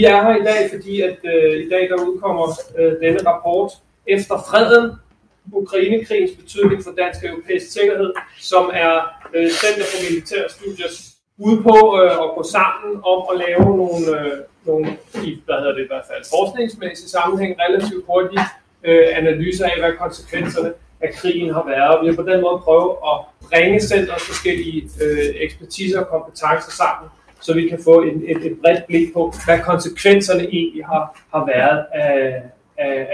Vi er her i dag, fordi at i dag der udkommer denne rapport efter freden, Ukrainekrigens betydning for dansk og europæisk sikkerhed, som er Center for Militære Studiers ude på at gå sammen om at lave nogle forskningsmæssige sammenhæng, relativt hurtige analyser af, hvad konsekvenserne af krigen har været. Og vi har på den måde prøvet at bringe centerets forskellige ekspertiser og kompetencer sammen, så vi kan få et bredt blik på, hvad konsekvenserne egentlig har været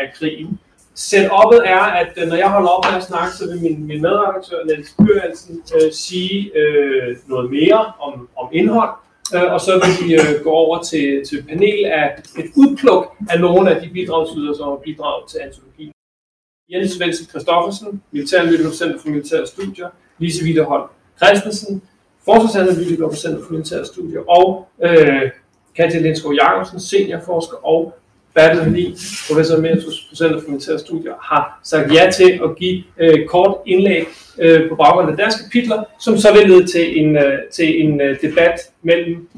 af krigen. Setupet er, at når jeg holder op med at snakke, så vil min medredaktør, Niels Køhjelsen, sige noget mere om indhold, og så vil vi gå over til et panel af et udpluk af nogle af de bidragsydere, som har bidraget til antologien. Jens Svendsen Christoffersen, militæranalytiker på Center for Militære Studier, Lise Wiederholm Christensen, forsvarsanalytiker på Center for Militære Studier, og Katja Lindskov Jacobsen, seniorforsker og Bertel Lee, professor emeritus på Center for Militære Studier, har sagt ja til at give kort indlæg på baggrund af deres kapitler, som så vil lede til en debat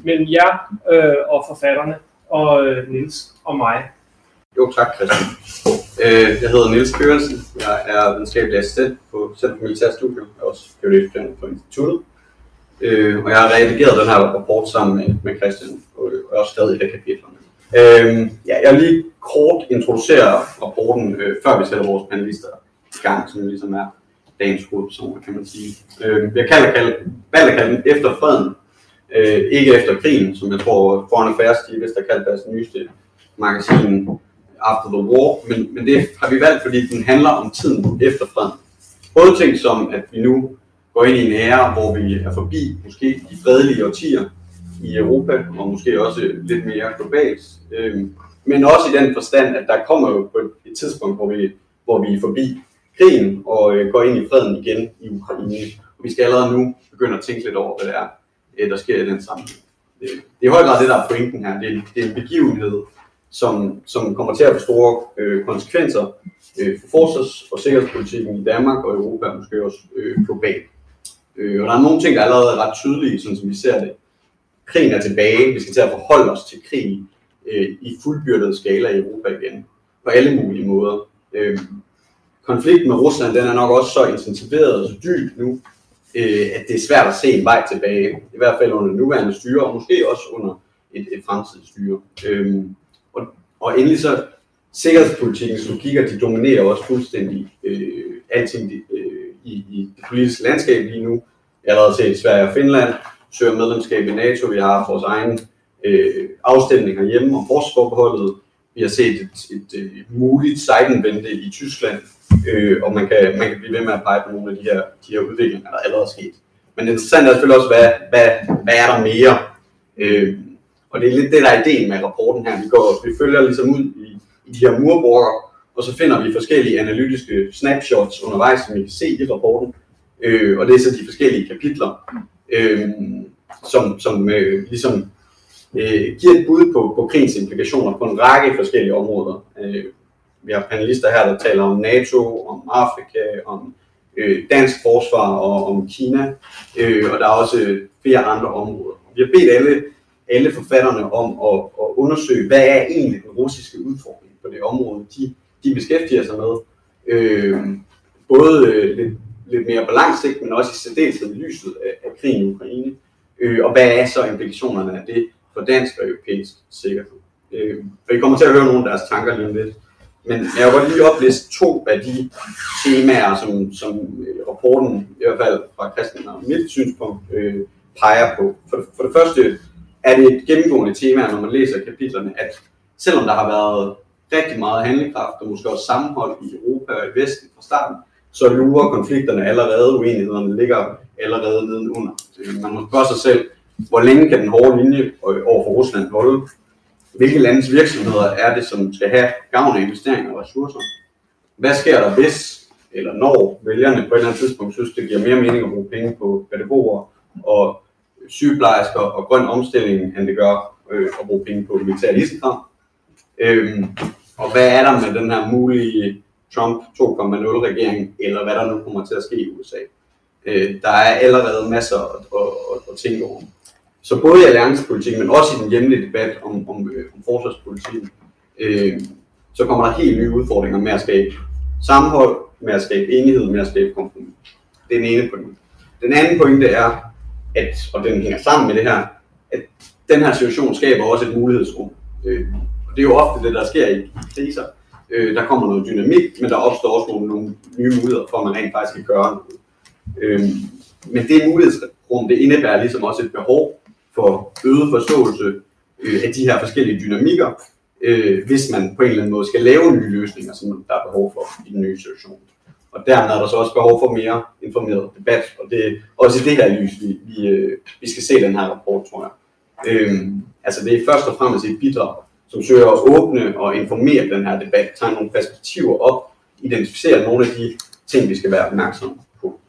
mellem jer og forfatterne og Niels og mig. Jo, tak Christian. Jeg hedder Niels Køhjelsen. Jeg er videnskabelig assistent på Center for Militære Studier, og også PhD-student på instituttet. Og jeg har redigeret den her rapport sammen med Christian, og jeg også stadig i det kapitlerne. Jeg vil lige kort introducere rapporten, før vi sætter vores panelister i gang, som ligesom er dagens hovedpersoner, kan man sige. Jeg valgte at kalde den efter freden, ikke efter krigen, som jeg tror Foreign Affairs, hvis der kaldte deres nyeste magasin After the War, men det har vi valgt, fordi den handler om tiden efter freden. Både ting som, at vi nu går ind i en æra, hvor vi er forbi måske de fredelige årtier i Europa, og måske også lidt mere globalt, men også i den forstand, at der kommer jo på et tidspunkt, hvor vi er forbi krigen og går ind i freden igen i Ukraine. Og vi skal allerede nu begynde at tænke lidt over, hvad det er, der sker i den sammenhæng. Det er i høj grad det, der er pointen her. Det er en begivenhed, som kommer til at få store konsekvenser for forsvars- og sikkerhedspolitikken i Danmark og Europa, og måske også globalt. Og der er nogle ting, der allerede er ret tydelige, sådan som vi ser det. Krigen er tilbage. Vi skal til at forholde os til krig i fuldbyrdet skala i Europa igen. På alle mulige måder. Konflikten med Rusland, den er nok også så intensiveret og så dyb nu, at det er svært at se en vej tilbage. I hvert fald under nuværende styre, og måske også under et fremtidigt styre. Og endelig så sikkerhedspolitikkens logikker, de dominerer også fuldstændig alting i det politiske landskab lige nu. Jeg har allerede set Sverige og Finland søger medlemskab i NATO. Vi har vores egen afstemning herhjemme om forsvarsforbeholdet. Vi har set et muligt sejdenvente i Tyskland, og man kan blive ved med at pege på nogle af de her udviklinger, der allerede er sket. Men det interessante er selvfølgelig også, hvad er der mere? Og det er lidt det, der er ideen med rapporten her. Vi følger ligesom ud i de her murborger, og så finder vi forskellige analytiske snapshots undervejs, som I kan se i rapporten. Og det er så de forskellige kapitler, som giver et bud på krigens implikationer på en række forskellige områder. Vi har panelister her, der taler om NATO, om Afrika, om dansk forsvar og om Kina, og der er også flere andre områder. Vi har bedt alle forfatterne om at undersøge, hvad er egentlig den russiske udfordring på det område, de beskæftiger sig med. Både lidt mere på lang sigt, men også i særdeleshed i lyset af krigen i Ukraine. Og hvad er så implikationerne af det for dansk og europæisk sikkerhed? Og I kommer til at høre nogle af deres tanker lige om lidt. Men jeg vil godt lige opliste to af de temaer, som rapporten, i hvert fald fra Christian og mit synspunkt, peger på. For det første er det et gennemgående tema, når man læser kapitlerne, at selvom der har været rigtig meget handlekraft og måske også sammenhold i Europa og i Vesten fra starten, så lurer konflikterne allerede, uenighederne ligger allerede nedenunder. Man må spørge sig selv, hvor længe kan den hårde linje over for Rusland holde? Hvilke landes virksomheder er det, som skal have gavn af investeringer og ressourcer? Hvad sker der hvis, eller når, vælgerne på et eller andet tidspunkt synes, det giver mere mening at bruge penge på pædagoger og sygeplejersker og grøn omstilling, end det gør at bruge penge på militært isenkram? Og hvad er der med den her mulige Trump 2.0-regering, eller hvad der nu kommer til at ske i USA? Der er allerede masser at tænke over. Så både i alliancepolitikken, men også i den hjemlige debat om forsvarspolitikken, så kommer der helt nye udfordringer med at skabe sammenhold, med at skabe enighed, med at skabe kompromis. Det er den ene pointe. Den anden pointe er, at, og den hænger sammen med det her, at den her situation skaber også et mulighedsrum. Og det er jo ofte det, der sker i kriser. Der kommer noget dynamik, men der opstår også nogle nye muligheder for, at man rent faktisk kan gøre noget. Men det mulighedsrum, det indebærer ligesom også et behov for øget forståelse af de her forskellige dynamikker, hvis man på en eller anden måde skal lave nye løsninger, som der er behov for i den nye situation. Og dermed er der så også behov for mere informeret debat, og det er også i det her lys, vi skal se den her rapport, tror jeg. Altså det er først og fremmest et bidrag, som søger at åbne og informere den her debat, tager nogle perspektiver op, identificerer nogle af de ting, vi skal være opmærksomme på.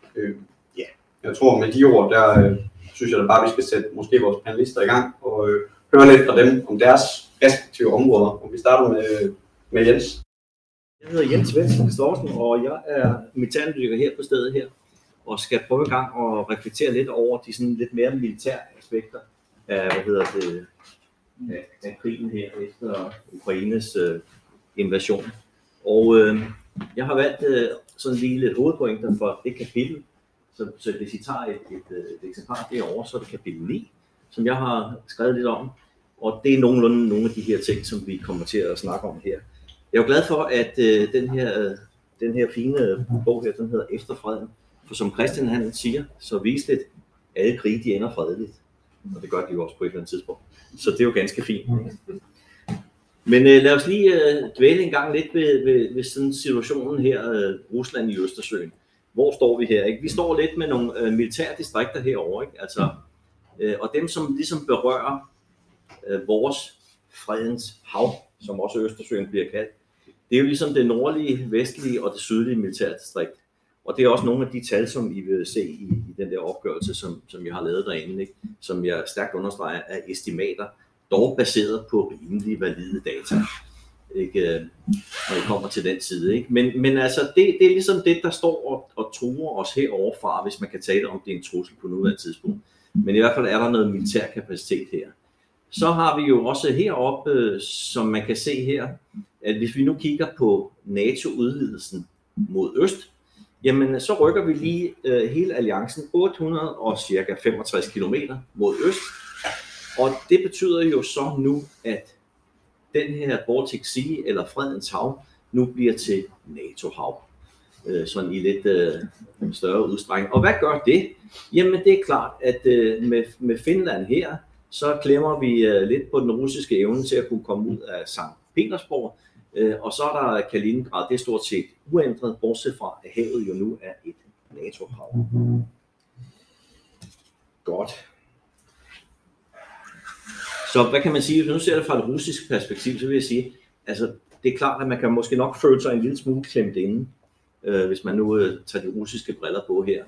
Jeg tror med de ord, der synes jeg da bare, vi skal sætte måske vores panelister i gang og høre lidt fra dem om deres respektive områder. Og vi starter med Jens. Jeg hedder Jens Svendsen Christoffersen, og jeg er militæranalytiker her på stedet her, og skal prøve i gang at reflektere lidt over de sådan lidt mere militære aspekter af, af krigen her efter Ukraines invasion. Og jeg har valgt sådan lige lidt hovedpointer for det kapitel, så hvis I tager et eksemplar derovre, så er det kapitel 9, som jeg har skrevet lidt om, og det er nogenlunde nogle af de her ting, som vi kommer til at snakke om her. Jeg er jo glad for, at den her fine bog her, den hedder Efterfreden. For som Christian han siger, så viste det, at alle krige de ender fredeligt. Og det gør de jo også på et eller andet tidspunkt. Så det er jo ganske fint. Men lad os lige dvæle en gang lidt ved sådan situationen her, Rusland i Østersøen. Hvor står vi her? Ikke? Vi står lidt med nogle militære distrikter herovre, ikke? Altså, og dem som ligesom berører vores fredens hav, som også Østersøen bliver kaldt. Det er jo ligesom det nordlige, vestlige og det sydlige militærdistrikt. Og det er også nogle af de tal, som I vil se i den der opgørelse, som jeg har lavet derinde, ikke? Som jeg stærkt understreger er estimater, dog baseret på rimelige, valide data, ikke? Når jeg kommer til den side. Ikke? Men altså, det er ligesom det, der står og truer os heroverfra, hvis man kan tale om, det er en trussel på nuværende tidspunkt. Men i hvert fald er der noget militær kapacitet her. Så har vi jo også heroppe, som man kan se her, at hvis vi nu kigger på NATO-udvidelsen mod øst, jamen så rykker vi lige hele alliancen 800 og cirka 65 kilometer mod øst. Og det betyder jo så nu, at den her Baltic Sea eller Fredens Hav nu bliver til NATO-hav. Sådan i lidt større udstrækning. Og hvad gør det? Jamen det er klart, at med Finland her, så klemmer vi lidt på den russiske evne til at kunne komme ud af Sankt Petersborg, og så er der Kaliningrad, det er stort set uændret, bortset fra at havet jo nu er et NATO-hav. Godt. Så hvad kan man sige, hvis nu ser det fra et russisk perspektiv, så vil jeg sige, altså det er klart, at man kan måske nok føle sig en lille smule klemt inde, hvis man nu tager de russiske briller på her.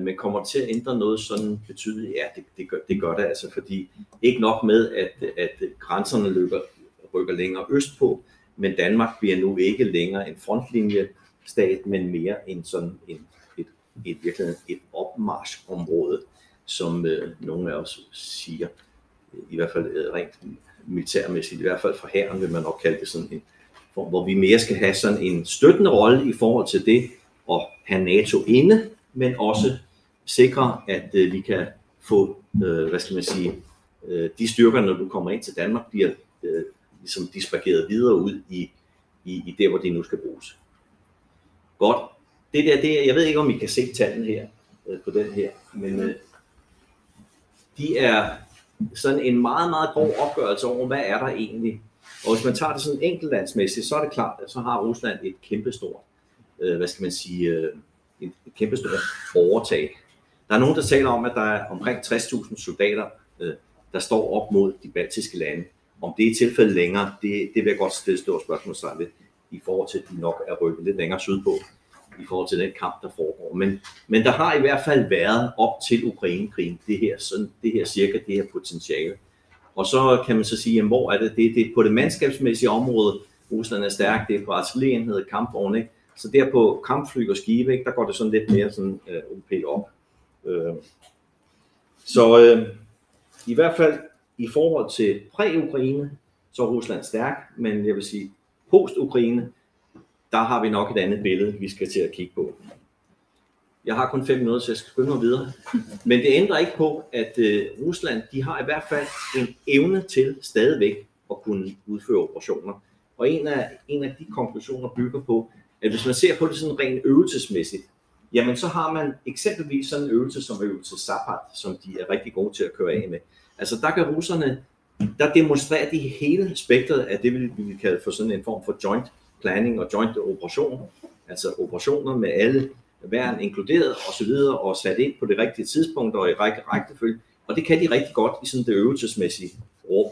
Men kommer det til at ændre noget sådan betydeligt? Ja, det gør det altså, fordi ikke nok med, at grænserne rykker længere østpå, men Danmark bliver nu ikke længere en frontlinjestat, men mere en sådan et opmarschområde, som nogle af os siger, i hvert fald rent militærmæssigt, i hvert fald fra hæren vil man nok kalde det sådan en form, hvor vi mere skal have sådan en støttende rolle i forhold til det at have NATO inde, men også sikre, at vi kan få, de styrker, når du kommer ind til Danmark, bliver ligesom disparkeret videre ud i det, hvor de nu skal bruges. Godt. Det, jeg ved ikke, om I kan se tallene her, på den her, men de er sådan en meget, meget grov opgørelse over, hvad er der egentlig. Og hvis man tager det sådan enkeltlandsmæssigt, så er det klart, at så har Rusland et kæmpestort, et kæmpestort overtag. Der er nogen, der taler om, at der er omkring 60.000 soldater, der står op mod de baltiske lande. Om det er tilfældet længere, det vil jeg godt stille stort spørgsmålstegn ved, i forhold til, at de nok er rykket lidt længere sydpå, i forhold til den kamp, der foregår. Men der har i hvert fald været op til Ukraine-krigen, det her potentiale. Og så kan man så sige, jamen, hvor er det? Det er på det mandskabsmæssige område, Rusland er stærk, det er på artillerienhed, kampvogne, ikke? Så der på kampfly og skibe, ikke, der går det sådan lidt mere sådan OP op. Så I hvert fald i forhold til præ-Ukraine, så er Rusland stærk, men jeg vil sige post-Ukraine, der har vi nok et andet billede, vi skal til at kigge på. Jeg har kun 5 minutter, så jeg skal skynde mig videre. Men det ændrer ikke på, at Rusland, de har i hvert fald en evne til stadigvæk at kunne udføre operationer. Og en af de konklusioner bygger på, at hvis man ser på det sådan rent øvelsesmæssigt, jamen så har man eksempelvis sådan en øvelse som øvelse Zapad, som de er rigtig gode til at køre af med. Altså der kan russerne, der demonstrerer de hele spektret af det, vi vil kalde for sådan en form for joint planning og joint operationer. Altså operationer med alle væren inkluderet osv. og sat ind på det rigtige tidspunkt og i rækkefølge. Og det kan de rigtig godt i sådan det øvelsesmæssige rum.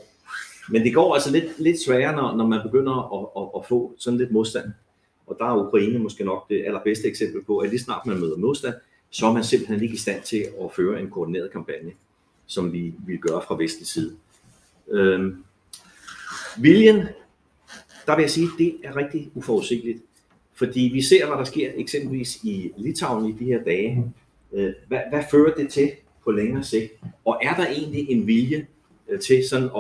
Men det går altså lidt sværere, når man begynder at få sådan lidt modstand. Og der er Ukraine måske nok det allerbedste eksempel på, at lige snart man møder modstand, så er man simpelthen ikke i stand til at føre en koordineret kampagne, som vi vil gøre fra vestlig side. Viljen, der vil jeg sige, det er rigtig uforudsigeligt. Fordi vi ser, hvad der sker eksempelvis i Litauen i de her dage. Hvad fører det til på længere sigt? Og er der egentlig en vilje til sådan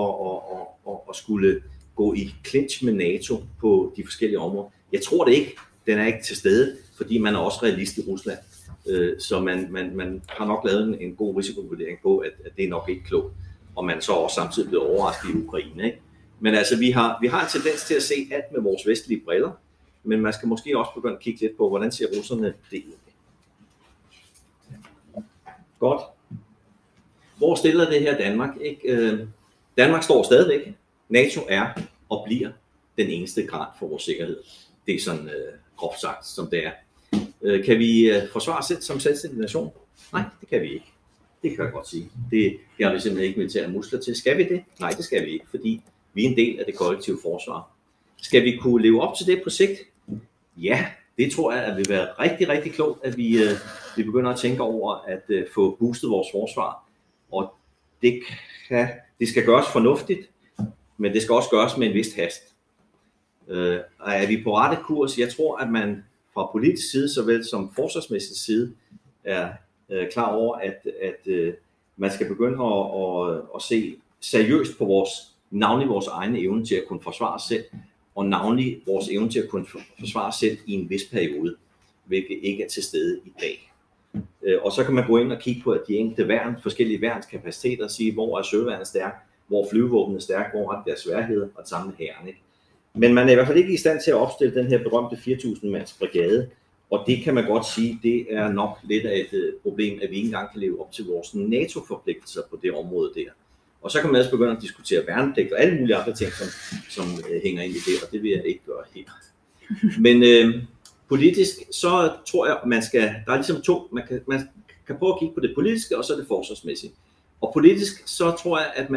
at skulle gå i clinch med NATO på de forskellige områder? Jeg tror det ikke. Den er ikke til stede, fordi man er også realist i Rusland. Så man har nok lavet en god risikovurdering på, at det er nok ikke klogt. Og man så også samtidig blevet overrasket i Ukraine. Ikke? Men altså, vi har en tendens til at se alt med vores vestlige briller. Men man skal måske også begynde at kigge lidt på, hvordan ser russerne det egentlig. Godt. Hvor stiller det her Danmark? Ikke? Danmark står stadigvæk. NATO er og bliver den eneste garant for vores sikkerhed. Det er sådan groft sagt, som det er. Kan vi forsvare os selv som selvstændig nation? Nej, det kan vi ikke. Det kan jeg godt sige. Det har vi simpelthen ikke militære muskler til. Skal vi det? Nej, det skal vi ikke, fordi vi er en del af det kollektive forsvar. Skal vi kunne leve op til det på sigt? Ja, det tror jeg, at vi vil være rigtig, rigtig klogt, at vi begynder at tænke over at få boostet vores forsvar. Og det skal gøres fornuftigt, men det skal også gøres med en vis hast. Og er vi på rette kurs? Jeg tror, at man fra politisk side, såvel som forsvarsmæssig side, er klar over, at man skal begynde at se seriøst på navnlig vores egne evne til at kunne forsvare os selv, og navnlig vores evne til at kunne forsvare os selv i en vis periode, hvilket ikke er til stede i dag. Og så kan man gå ind og kigge på, at de enkelte forskellige værnskapaciteter, sige, hvor er søværnet stærk, hvor flyvevåbnet er stærk, hvor er deres sværhed og samle hæren. Men man er i hvert fald ikke i stand til at opstille den her berømte 4.000-mands brigade, og det kan man godt sige, det er nok lidt af et problem, at vi ikke engang kan leve op til vores NATO-forpligtelser på det område der. Og så kan man også begynde at diskutere værnepligt og alle mulige andre ting, som hænger ind i det, og det vil jeg ikke gøre helt. Men politisk, så tror jeg, der er ligesom to, man kan prøve at kigge på det politiske, og så det forsvarsmæssige. Og politisk, så tror jeg, at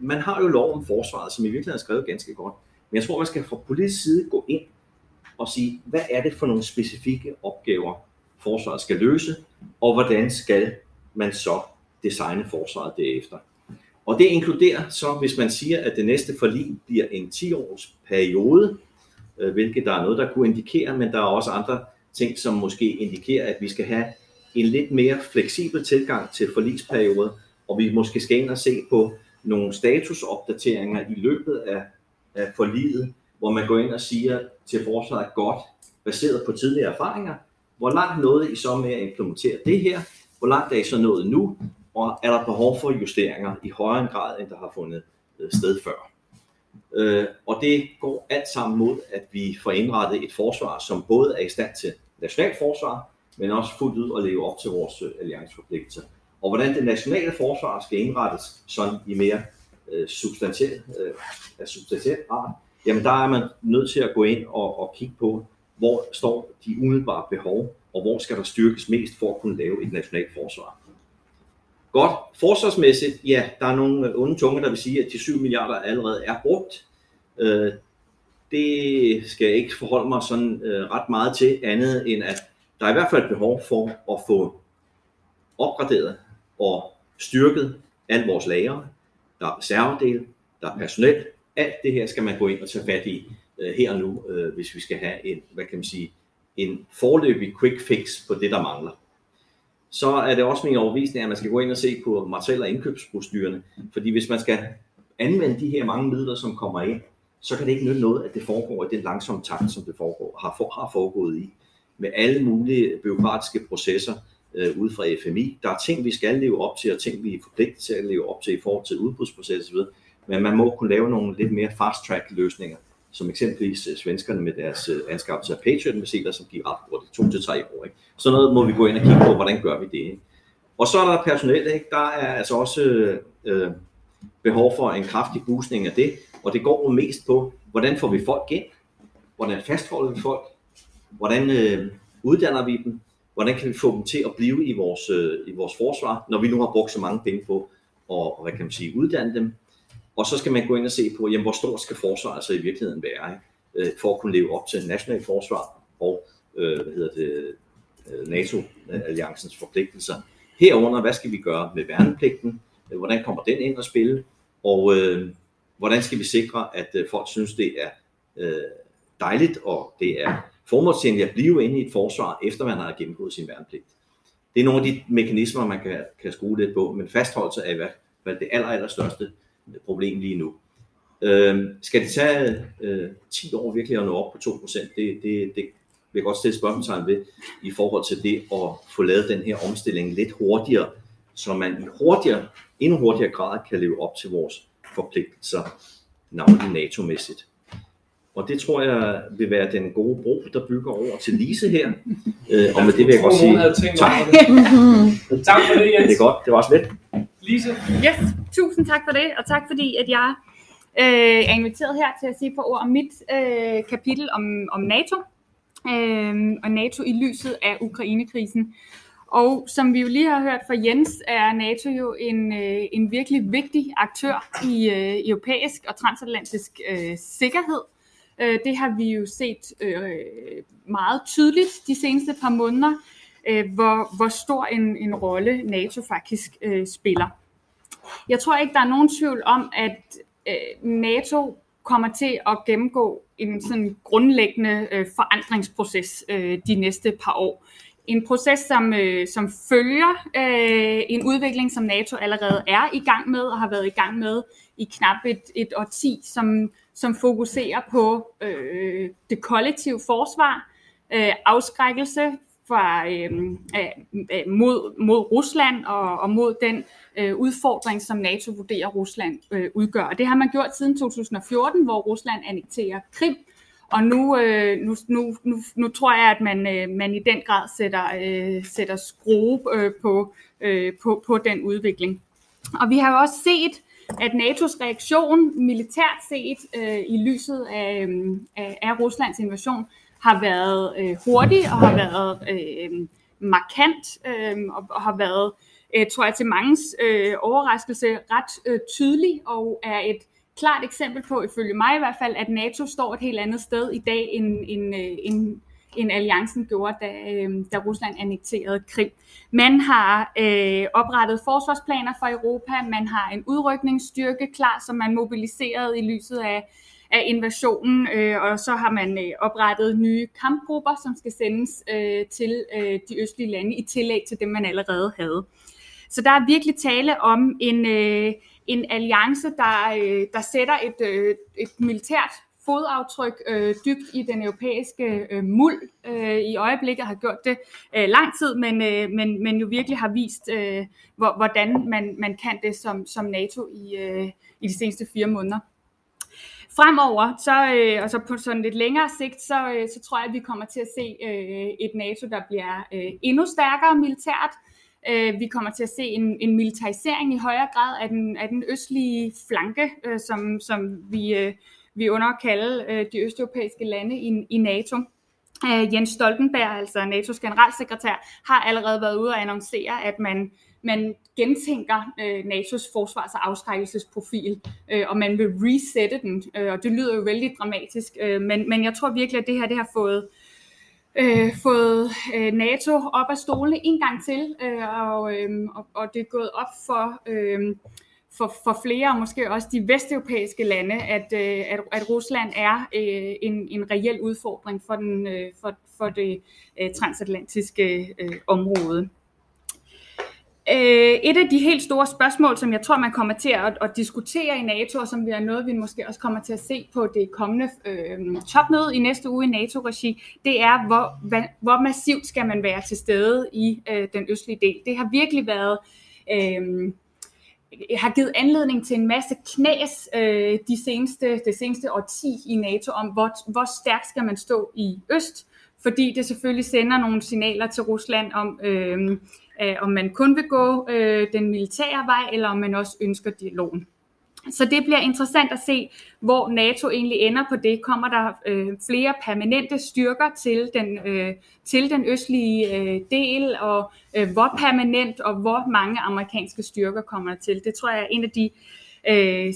man har jo lov om forsvaret, som i virkeligheden er skrevet ganske godt. Men jeg tror, man skal fra politisk side gå ind og sige, hvad er det for nogle specifikke opgaver, forsvaret skal løse, og hvordan skal man så designe forsvaret derefter. Og det inkluderer så, hvis man siger, at det næste forlig bliver en 10-års periode, hvilket der er noget, der kunne indikere, men der er også andre ting, som måske indikerer, at vi skal have en lidt mere fleksibel tilgang til forligsperioden, og vi måske skal ind og se på nogle statusopdateringer i løbet af forliget, hvor man går ind og siger til forsvaret godt, baseret på tidligere erfaringer, hvor langt nåede I så med at implementere det her, hvor langt er I så nået nu, og er der behov for justeringer i højere grad, end der har fundet sted før. Og det går alt sammen mod, at vi får indrettet et forsvar, som både er i stand til nationalt forsvar, men også fuldt ud at leve op til vores allianceforpligtelser. Og hvordan det nationale forsvar skal indrettes sådan i mere substantiel art, jamen der er man nødt til at gå ind og kigge på, hvor står de umiddelbare behov, og hvor skal der styrkes mest for at kunne lave et nationalt forsvar. Godt. Forsvarsmæssigt, ja, der er nogle onde tunge, der vil sige, at de 7 milliarder allerede er brugt. Det skal jeg ikke forholde mig sådan ret meget til, andet end at der er i hvert fald behov for at få opgraderet og styrket alle vores lagre. Der er reservedele, der er personel. Alt det her skal man gå ind og tage fat i her og nu, hvis vi skal have en foreløbig quick fix på det, der mangler. så er det også min overvisning, at man skal gå ind og se på materiel- og indkøbsprocedurerne. Fordi hvis man skal anvende de her mange midler, som kommer ind, så kan det ikke nytte noget, at det foregår i den langsomme takt, som det foregår, har foregået i. Med alle mulige bureaukratiske processer ud fra FMI. Der er ting, vi skal leve op til, og ting, vi er forpligtet til at leve op til i forhold til udbudsproces osv. Men man må kunne lave nogle lidt mere fast-track-løsninger, som eksempelvis svenskerne med deres anskaffelse af Patriot-missiler, som de har brugt 2 til 3 år. Ikke? Sådan noget må vi gå ind og kigge på, hvordan gør vi det. Ikke? Og så er der personel, ikke? Der er altså også behov for en kraftig boostning af det, og det går jo mest på, hvordan får vi folk ind, hvordan fastholder vi folk, hvordan uddanner vi dem, hvordan kan vi få dem til at blive i vores forsvar, når vi nu har brugt så mange penge på at uddanne dem. Og så skal man gå ind og se på, jamen, hvor stort skal forsvaret så i virkeligheden være, ikke? For at kunne leve op til national forsvar og NATO-alliancens forpligtelser. Herunder, hvad skal vi gøre med værnepligten? Hvordan kommer den ind og spille? Og hvordan skal vi sikre, at folk synes, det er dejligt, og det er formålstjenligt at blive inde i et forsvar, efter man har gennemgået sin værnepligt? Det er nogle af de mekanismer, man kan skrue lidt på, men fastholdelse er i hvert fald det allerstørste problem lige nu. Skal det tage 10 år virkelig at nå op på 2%? Det vil jeg godt stille spørgsmålstegn ved i forhold til det at få lavet den her omstilling lidt hurtigere, så man i endnu hurtigere grad kan leve op til vores forpligtelser, navnlig NATO-mæssigt. Og det tror jeg vil være den gode bro, der bygger over til Lise her. Og med det vil jeg godt sige tak. Tak for det, Jens. Det er godt, det var også let. Lise? Yes, tusind tak for det, og tak fordi, at jeg er inviteret her til at sige på ord om mit kapitel om NATO, og NATO i lyset af Ukrainekrisen. Og som vi jo lige har hørt fra Jens, er NATO jo en virkelig vigtig aktør i europæisk og transatlantisk sikkerhed. Det har vi jo set meget tydeligt de seneste par måneder, hvor stor en rolle NATO faktisk spiller. Jeg tror ikke, der er nogen tvivl om, at NATO kommer til at gennemgå en sådan grundlæggende forandringsproces de næste par år. En proces, som følger en udvikling, som NATO allerede er i gang med og har været i gang med i knap et årti, som fokuserer på det kollektive forsvar, afskrækkelse mod Rusland og mod den udfordring, som NATO vurderer Rusland udgør. Og det har man gjort siden 2014, hvor Rusland annekterer Krim. Og nu tror jeg, at man i den grad sætter skrue på den udvikling. Og vi har jo også set, at NATO's reaktion militært set i lyset af Ruslands invasion har været hurtig og har været markant og har været, tror jeg, til manges overraskelse ret tydelig og er et klart eksempel på, ifølge mig i hvert fald, at NATO står et helt andet sted i dag, end alliancen gjorde, da Rusland annekterede Krim. Man har oprettet forsvarsplaner for Europa, man har en udrykningsstyrke klar, som man mobiliserede i lyset af invasionen, og så har man oprettet nye kampgrupper, som skal sendes til de østlige lande i tillæg til dem, man allerede havde. Så der er virkelig tale om en alliance, der sætter et militært fodaftryk dybt i den europæiske muld i øjeblikket, har gjort det lang tid, men jo virkelig har vist, hvordan man kan det som NATO i de seneste 4 måneder. Fremover, så på sådan lidt længere sigt, så tror jeg, at vi kommer til at se et NATO, der bliver endnu stærkere militært. Vi kommer til at se en militarisering i højere grad af den østlige flanke, som vi underkalde de østeuropæiske lande i NATO. Jens Stoltenberg, altså NATO's generalsekretær, har allerede været ude og annoncere, at man gentænker NATO's forsvars- og afskrækkelsesprofil, og man vil resette den, og det lyder jo vældig dramatisk, men jeg tror virkelig, at det her har fået NATO op af stolene en gang til, og det er gået op for flere, og måske også de vesteuropæiske lande, at Rusland er en reel udfordring for det transatlantiske område. Et af de helt store spørgsmål, som jeg tror, man kommer til at diskutere i NATO, og som er noget, vi måske også kommer til at se på det kommende topmøde i næste uge i NATO-regi, det er, hvor massivt skal man være til stede i den østlige del. Det har virkelig været... har givet anledning til en masse knas det seneste årti i NATO om, hvor stærkt skal man stå i øst, fordi det selvfølgelig sender nogle signaler til Rusland om, om man kun vil gå den militære vej, eller om man også ønsker dialogen. Så det bliver interessant at se, hvor NATO egentlig ender på det. Kommer der flere permanente styrker til den østlige del, og hvor permanent og hvor mange amerikanske styrker kommer der til? Det tror jeg er en af de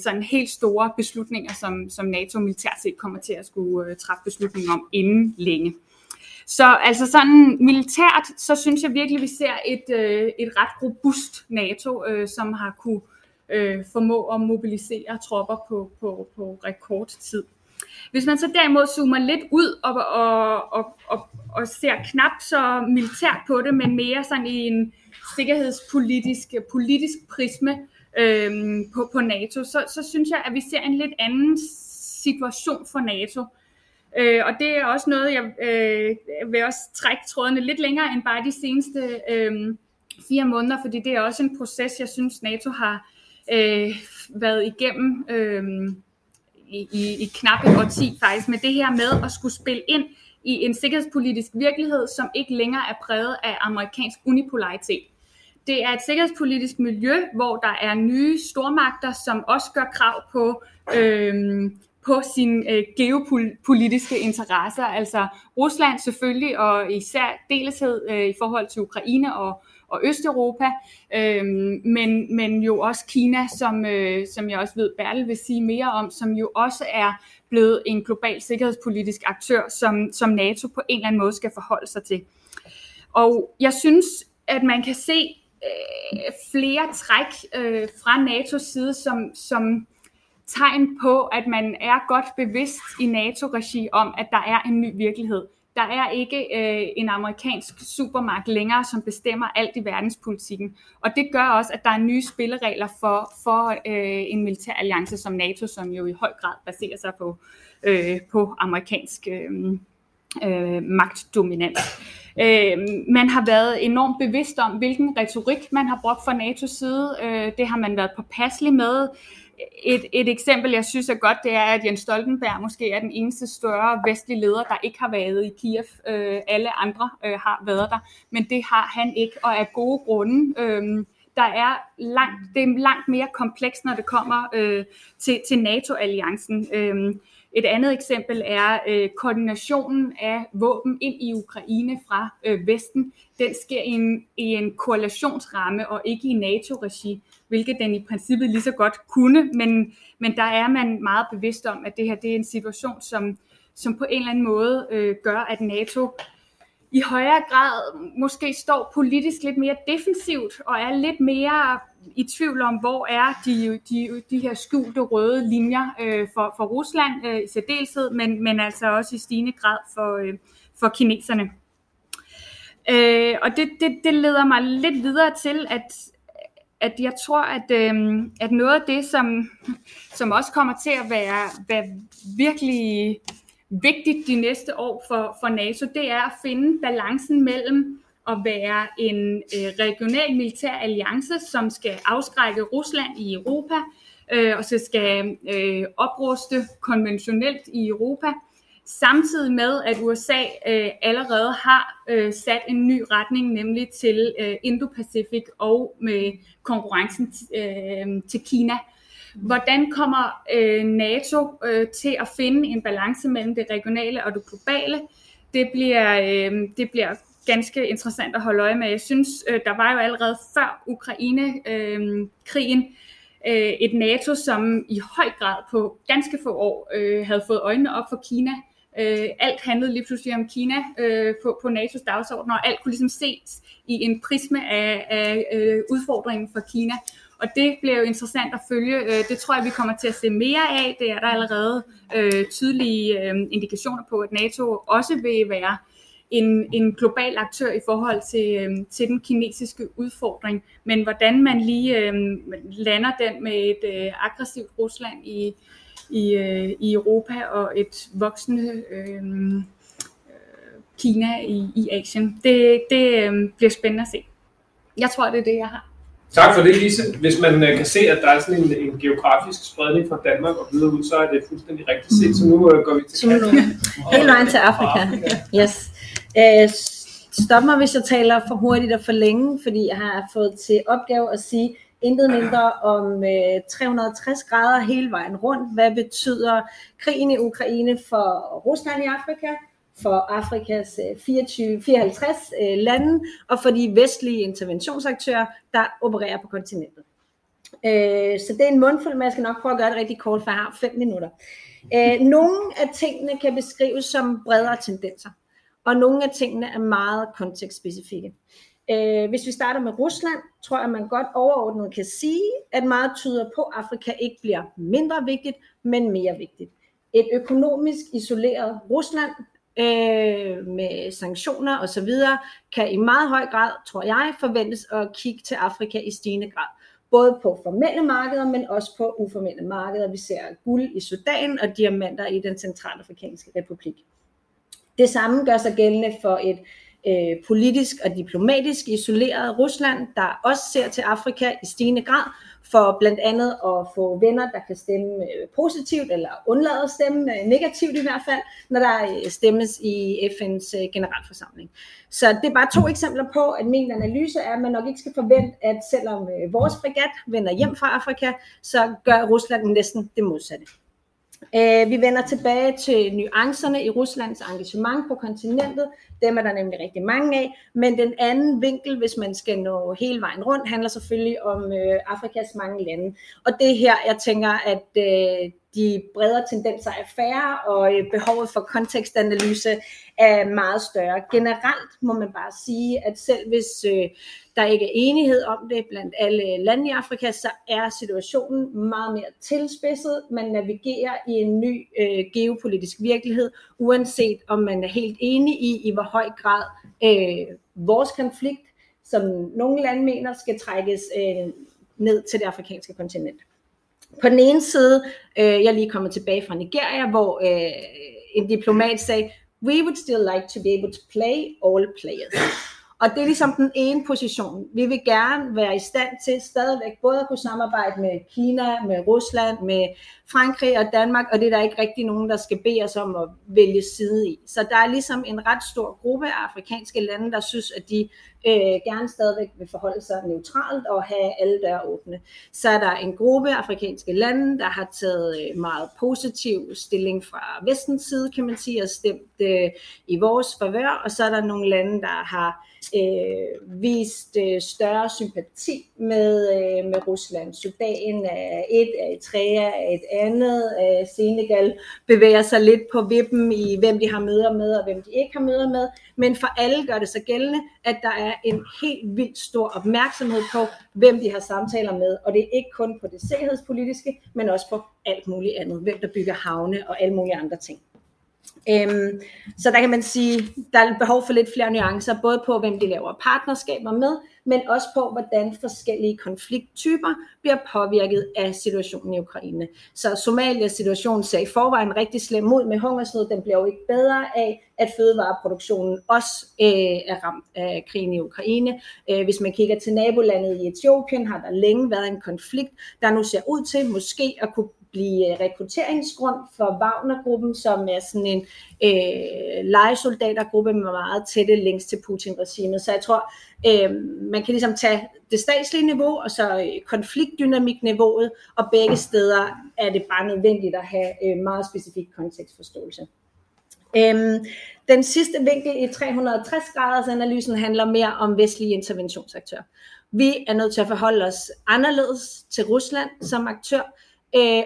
sådan helt store beslutninger, som NATO militært set kommer til at skulle træffe beslutning om inden længe. Så altså sådan militært, så synes jeg virkelig, vi ser et ret robust NATO, som har kunne formå at mobilisere tropper på rekordtid. Hvis man så derimod zoomer lidt ud og ser knap så militært på det, men mere sådan i en sikkerhedspolitisk prisme på NATO, så synes jeg, at vi ser en lidt anden situation for NATO. Og det er også noget, jeg vil også trække trådene lidt længere end bare de seneste 4 måneder, fordi det er også en proces, jeg synes, NATO har været igennem i knap et årti faktisk, med det her med at skulle spille ind i en sikkerhedspolitisk virkelighed, som ikke længere er præget af amerikansk unipolaritet. Det er et sikkerhedspolitisk miljø, hvor der er nye stormagter, som også gør krav på sine geopolitiske interesser, altså Rusland selvfølgelig, og især deleshed i forhold til Ukraine og Østeuropa, men jo også Kina, som jeg også ved, Bertel vil sige mere om, som jo også er blevet en global sikkerhedspolitisk aktør, som NATO på en eller anden måde skal forholde sig til. Og jeg synes, at man kan se flere træk fra NATO's side, som tegn på, at man er godt bevidst i NATO-regi om, at der er en ny virkelighed. Der er ikke en amerikansk supermagt længere, som bestemmer alt i verdenspolitikken. Og det gør også, at der er nye spilleregler for en militær alliance som NATO, som jo i høj grad baserer sig på amerikansk magtdominans. Man har været enormt bevidst om, hvilken retorik man har brugt fra NATO's side. Det har man været påpasselig med. Et eksempel, jeg synes er godt, det er, at Jens Stoltenberg måske er den eneste større vestlige leder, der ikke har været i Kiev. Alle andre har været der, men det har han ikke, og af gode grunde. Det er langt mere komplekst, når det kommer til NATO-alliancen. Et andet eksempel er koordinationen af våben ind i Ukraine fra Vesten. Den sker i en koalitionsramme og ikke i NATO-regi, hvilket den i princippet lige så godt kunne. Men der er man meget bevidst om, at det her det er en situation, som på en eller anden måde gør, at NATO i højere grad måske står politisk lidt mere defensivt og er lidt mere i tvivl om, hvor er de her skjulte røde linjer for Rusland i særdeleshed, men altså også i stigende grad for kineserne. Og det leder mig lidt videre til, at jeg tror, at noget af det, som også kommer til at være virkelig vigtigt de næste år for NATO, det er at finde balancen mellem at være en regional militær alliance, som skal afskrække Rusland i Europa, og så skal opruste konventionelt i Europa, samtidig med, at USA allerede har sat en ny retning, nemlig til Indo-Pacific og med konkurrencen til Kina. Hvordan kommer NATO til at finde en balance mellem det regionale og det globale? Det bliver ganske interessant at holde øje med. Jeg synes, der var jo allerede før Ukraine-krigen et NATO, som i høj grad på ganske få år havde fået øjnene op for Kina. Alt handlede lige pludselig om Kina på NATO's dagsorden, og alt kunne ligesom ses i en prisme af udfordringen for Kina. Og det bliver jo interessant at følge. Det tror jeg, vi kommer til at se mere af. Det er der allerede tydelige indikationer på, at NATO også vil være en global aktør i forhold til den kinesiske udfordring. Men hvordan man lige lander den med et aggressivt Rusland i Europa og et voksende Kina i Asien. Det bliver spændende at se. Jeg tror, det er det, jeg har. Tak for det, Lise. Hvis man kan se, at der er sådan en geografisk spredning fra Danmark og videre ud, så er det fuldstændig rigtigt set. Så nu går vi til hele vejen til Afrika. Yes. Stop mig, hvis jeg taler for hurtigt og for længe, fordi jeg har fået til opgave at sige intet mindre om 360 grader hele vejen rundt. Hvad betyder krigen i Ukraine for Rusland i Afrika, for Afrikas 54 lande og for de vestlige interventionsaktører, der opererer på kontinentet? Så det er en mundfuld, men jeg skal nok prøve at gøre det rigtig kort, for jeg har 5 minutter. Nogle af tingene kan beskrives som bredere tendenser, og nogle af tingene er meget kontekstspecifikke. Hvis vi starter med Rusland, tror jeg, man godt overordnet kan sige, at meget tyder på, at Afrika ikke bliver mindre vigtigt, men mere vigtigt. Et økonomisk isoleret Rusland med sanktioner osv., kan i meget høj grad, tror jeg, forventes at kigge til Afrika i stigende grad. Både på formelle markeder, men også på uformelle markeder. Vi ser guld i Sudan og diamanter i den Centralafrikanske Republik. Det samme gør sig gældende for et politisk og diplomatisk isoleret Rusland, der også ser til Afrika i stigende grad, for blandt andet at få venner, der kan stemme positivt eller undlade at stemme negativt i hvert fald, når der stemmes i FN's generalforsamling. Så det er bare 2 eksempler på, at min analyse er, at man nok ikke skal forvente, at selvom vores fregat vender hjem fra Afrika, så gør Rusland næsten det modsatte. Vi vender tilbage til nuancerne i Ruslands engagement på kontinentet. Dem er der nemlig rigtig mange af. Men den anden vinkel, hvis man skal nå hele vejen rundt, handler selvfølgelig om Afrikas mange lande. Og det er her, jeg tænker, at de bredere tendenser er færre, og behovet for kontekstanalyse er meget større. Generelt må man bare sige, at selv hvis der ikke er enighed om det blandt alle lande i Afrika, så er situationen meget mere tilspidset. Man navigerer i en ny geopolitisk virkelighed, uanset om man er helt enig i hvor høj grad vores konflikt, som nogle lande mener, skal trækkes ned til det afrikanske kontinent. På den ene side, jeg lige kommer tilbage fra Nigeria, hvor en diplomat sagde, "We would still like to be able to play all players." Og det er ligesom den ene position. Vi vil gerne være i stand til stadigvæk både at kunne samarbejde med Kina, med Rusland, med Frankrig og Danmark, og det er der ikke rigtig nogen, der skal bede os om at vælge side i. Så der er ligesom en ret stor gruppe af afrikanske lande, der synes, at de gerne stadigvæk vil forholde sig neutralt og have alle døre åbne. Så er der en gruppe afrikanske lande, der har taget meget positiv stilling fra vestens side, kan man sige, og stemt i vores favør, og så er der nogle lande, der har vist større sympati med Rusland. Sudan er et, Eritrea er et andet, Senegal bevæger sig lidt på vippen i, hvem de har møder med, og hvem de ikke har møder med, men for alle gør det så gældende, at der er en helt vildt stor opmærksomhed på, hvem de har samtaler med, og det er ikke kun på det sikkerhedspolitiske, men også på alt muligt andet, hvem der bygger havne og alle mulige andre ting. Så der kan man sige, der er behov for lidt flere nuancer, både på hvem de laver partnerskaber med, men også på hvordan forskellige konflikttyper bliver påvirket af situationen i Ukraine. Så Somalias situation ser i forvejen rigtig slem ud med hungersnød, den bliver jo ikke bedre af, at fødevareproduktionen også er ramt af krigen i Ukraine. Hvis man kigger til nabolandet i Etiopien, har der længe været en konflikt, der nu ser ud til måske at kunne blive rekrutteringsgrund for Wagner-gruppen, som er sådan en lejesoldatergruppe med meget tætte links til Putin-regimet. Så jeg tror, man kan ligesom tage det statslige niveau og så konfliktdynamikniveauet, og begge steder er det bare nødvendigt at have meget specifik kontekstforståelse. Den sidste vinkel i 360 graders analysen handler mere om vestlige interventionsaktører. Vi er nødt til at forholde os anderledes til Rusland som aktør,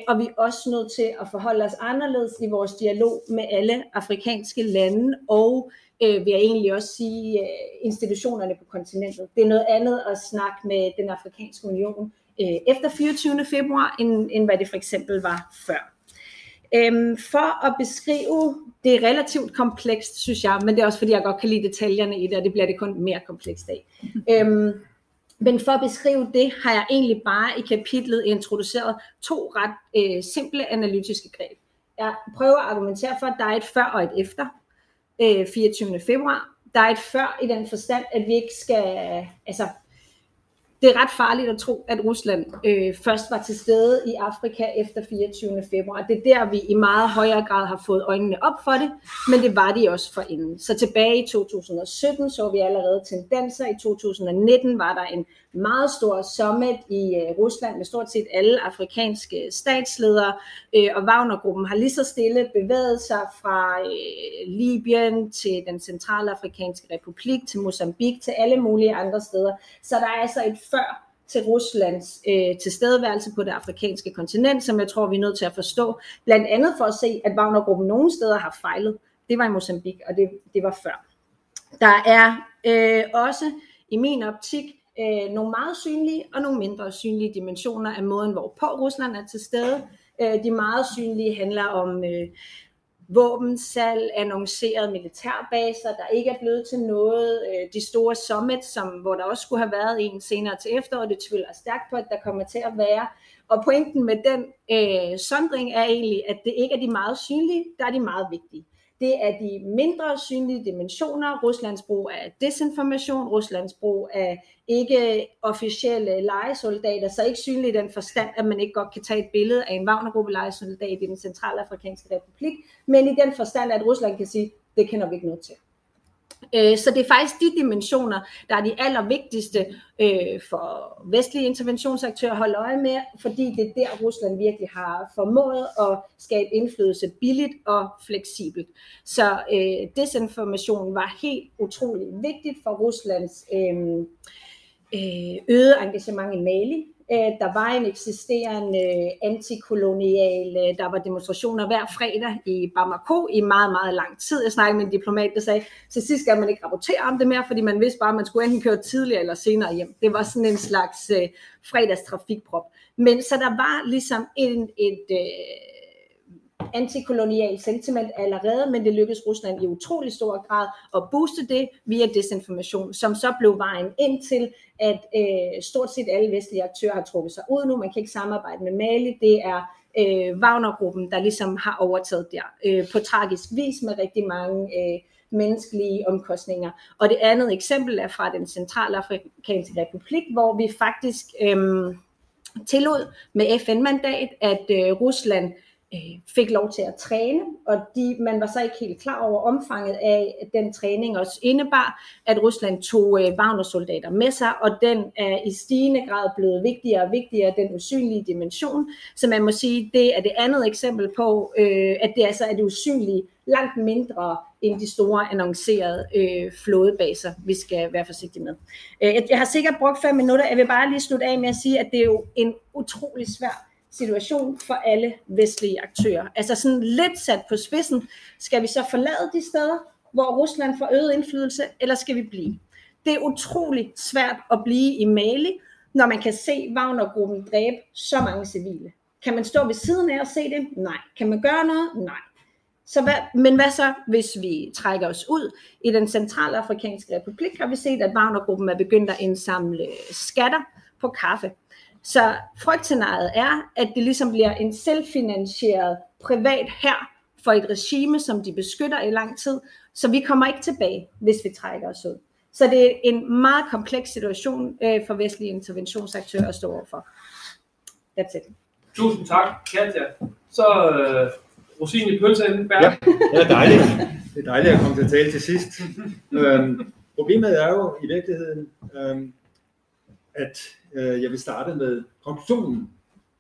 og vi er også nødt til at forholde os anderledes i vores dialog med alle afrikanske lande og vil jeg egentlig også sige institutionerne på kontinentet. Det er noget andet at snakke med den afrikanske union efter 24. februar, end hvad det for eksempel var før. For at beskrive, det er relativt komplekst, synes jeg, men det er også fordi, jeg godt kan lide detaljerne i det, og det bliver det kun mere komplekst af. Men for at beskrive det, har jeg egentlig bare i kapitlet introduceret to ret simple analytiske greb. Jeg prøver at argumentere for, at der er et før og et efter 24. februar. Der er et før i den forstand, at vi ikke skal... Altså, det er ret farligt at tro, at Rusland først var til stede i Afrika efter 24. februar. Det er der, vi i meget højere grad har fået øjnene op for det, men det var de også forinden. Så tilbage i 2017 så vi allerede tendenser. I 2019 var der en meget stor summit i Rusland med stort set alle afrikanske statsledere, og Wagner-gruppen har lige så stille bevæget sig fra Libyen til den Centralafrikanske Republik, til Mosambik, til alle mulige andre steder. Så der er altså et før til Ruslands tilstedeværelse på det afrikanske kontinent, som jeg tror, vi er nødt til at forstå. Blandt andet for at se, at Wagner-gruppen nogle steder har fejlet. Det var i Mosambik, og det var før. Der er også i min optik nogle meget synlige og nogle mindre synlige dimensioner af måden, hvorpå Rusland er til stede. De meget synlige handler om våbensalg, annoncerede militærbaser, der ikke er blevet til noget. De store summits, hvor der også skulle have været en senere til efteråret, det tvivler stærkt på, at der kommer til at være. Og pointen med den sondring er egentlig, at det ikke er de meget synlige, der er de meget vigtige. Det er de mindre synlige dimensioner, Ruslands brug af desinformation, Ruslands brug af ikke officielle lejesoldater, så ikke synlige i den forstand, at man ikke godt kan tage et billede af en Wagner-gruppe lejesoldat i den Centralafrikanske Republik, men i den forstand, at Rusland kan sige, det kender vi ikke noget til. Så det er faktisk de dimensioner, der er de allervigtigste for vestlige interventionsaktører at holde øje med, fordi det er der, Rusland virkelig har formået at skabe indflydelse billigt og fleksibelt. Så desinformation var helt utrolig vigtigt for Ruslands øget engagement i Mali. Der var en eksisterende antikolonial, der var demonstrationer hver fredag i Bamako i meget, meget lang tid. Jeg snakkede med en diplomat, der sagde, til sidst skal man ikke rapportere om det mere, fordi man vidste bare, at man skulle enten køre tidligere eller senere hjem. Det var sådan en slags fredagstrafikprop. Men så der var ligesom et antikolonial sentiment allerede, men det lykkedes Rusland i utrolig stor grad at booste det via desinformation, som så blev vejen ind til, at stort set alle vestlige aktører har trukket sig ud nu. Man kan ikke samarbejde med Mali. Det er Wagner-gruppen, der ligesom har overtaget der på tragisk vis med rigtig mange menneskelige omkostninger. Og det andet eksempel er fra den Centralafrikanske Republik, hvor vi faktisk tillod med FN-mandat, at Rusland fik lov til at træne, og man var så ikke helt klar over omfanget af den træning, også indebar, at Rusland tog Wagner-soldater med sig, og den er i stigende grad blevet vigtigere og vigtigere, den usynlige dimension, så man må sige, det er det andet eksempel på, at det altså er det usynlige langt mindre end de store annoncerede flådebaser, vi skal være forsigtige med. Jeg har sikkert brugt 5 minutter, jeg vil bare lige slutte af med at sige, at det er jo en utrolig svær situation for alle vestlige aktører. Altså sådan lidt sat på spidsen, skal vi så forlade de steder, hvor Rusland får øget indflydelse, eller skal vi blive? Det er utrolig svært at blive i Mali, når man kan se Wagner-gruppen dræbe så mange civile. Kan man stå ved siden af og se det? Nej. Kan man gøre noget? Nej. Så hvad så, hvis vi trækker os ud? I den Centralafrikanske Republik har vi set, at Wagner-gruppen er begyndt at indsamle skatter på kaffe. Så frygtscenariet er, at det ligesom bliver en selvfinansieret privat hær for et regime, som de beskytter i lang tid, så vi kommer ikke tilbage, hvis vi trækker os ud. Så det er en meget kompleks situation for vestlige interventionsaktører at stå overfor. That's it. Tusind tak, Katja. Så rosinen i pølseenden, Bert. Ja, det er dejligt. Det er dejligt at komme til at tale til sidst. Problemet er jo i virkeligheden, at jeg vil starte med konklusionen.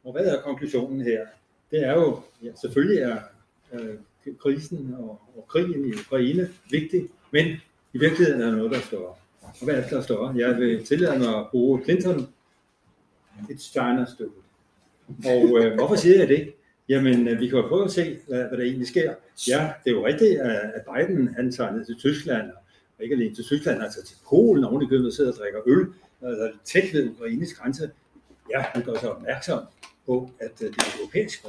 Og hvad er konklusionen her? Det er jo, ja, selvfølgelig er krisen og krigen i Ukraine vigtig, men i virkeligheden er der noget, der er større. Og hvad er der større? Jeg vil tillade mig at bruge Clinton et stjernerstøv. Og hvorfor siger jeg det? Jamen, vi kan jo prøve at se, hvad der egentlig sker. Ja, det er jo rigtigt, at Biden han tager ned til Tyskland, og ikke alene til Tyskland, altså til Polen, og ovenikøbet sidder og drikker øl, altså tæt ved Ukraines grænse. Ja, han gør sig opmærksom på, at det er europæisk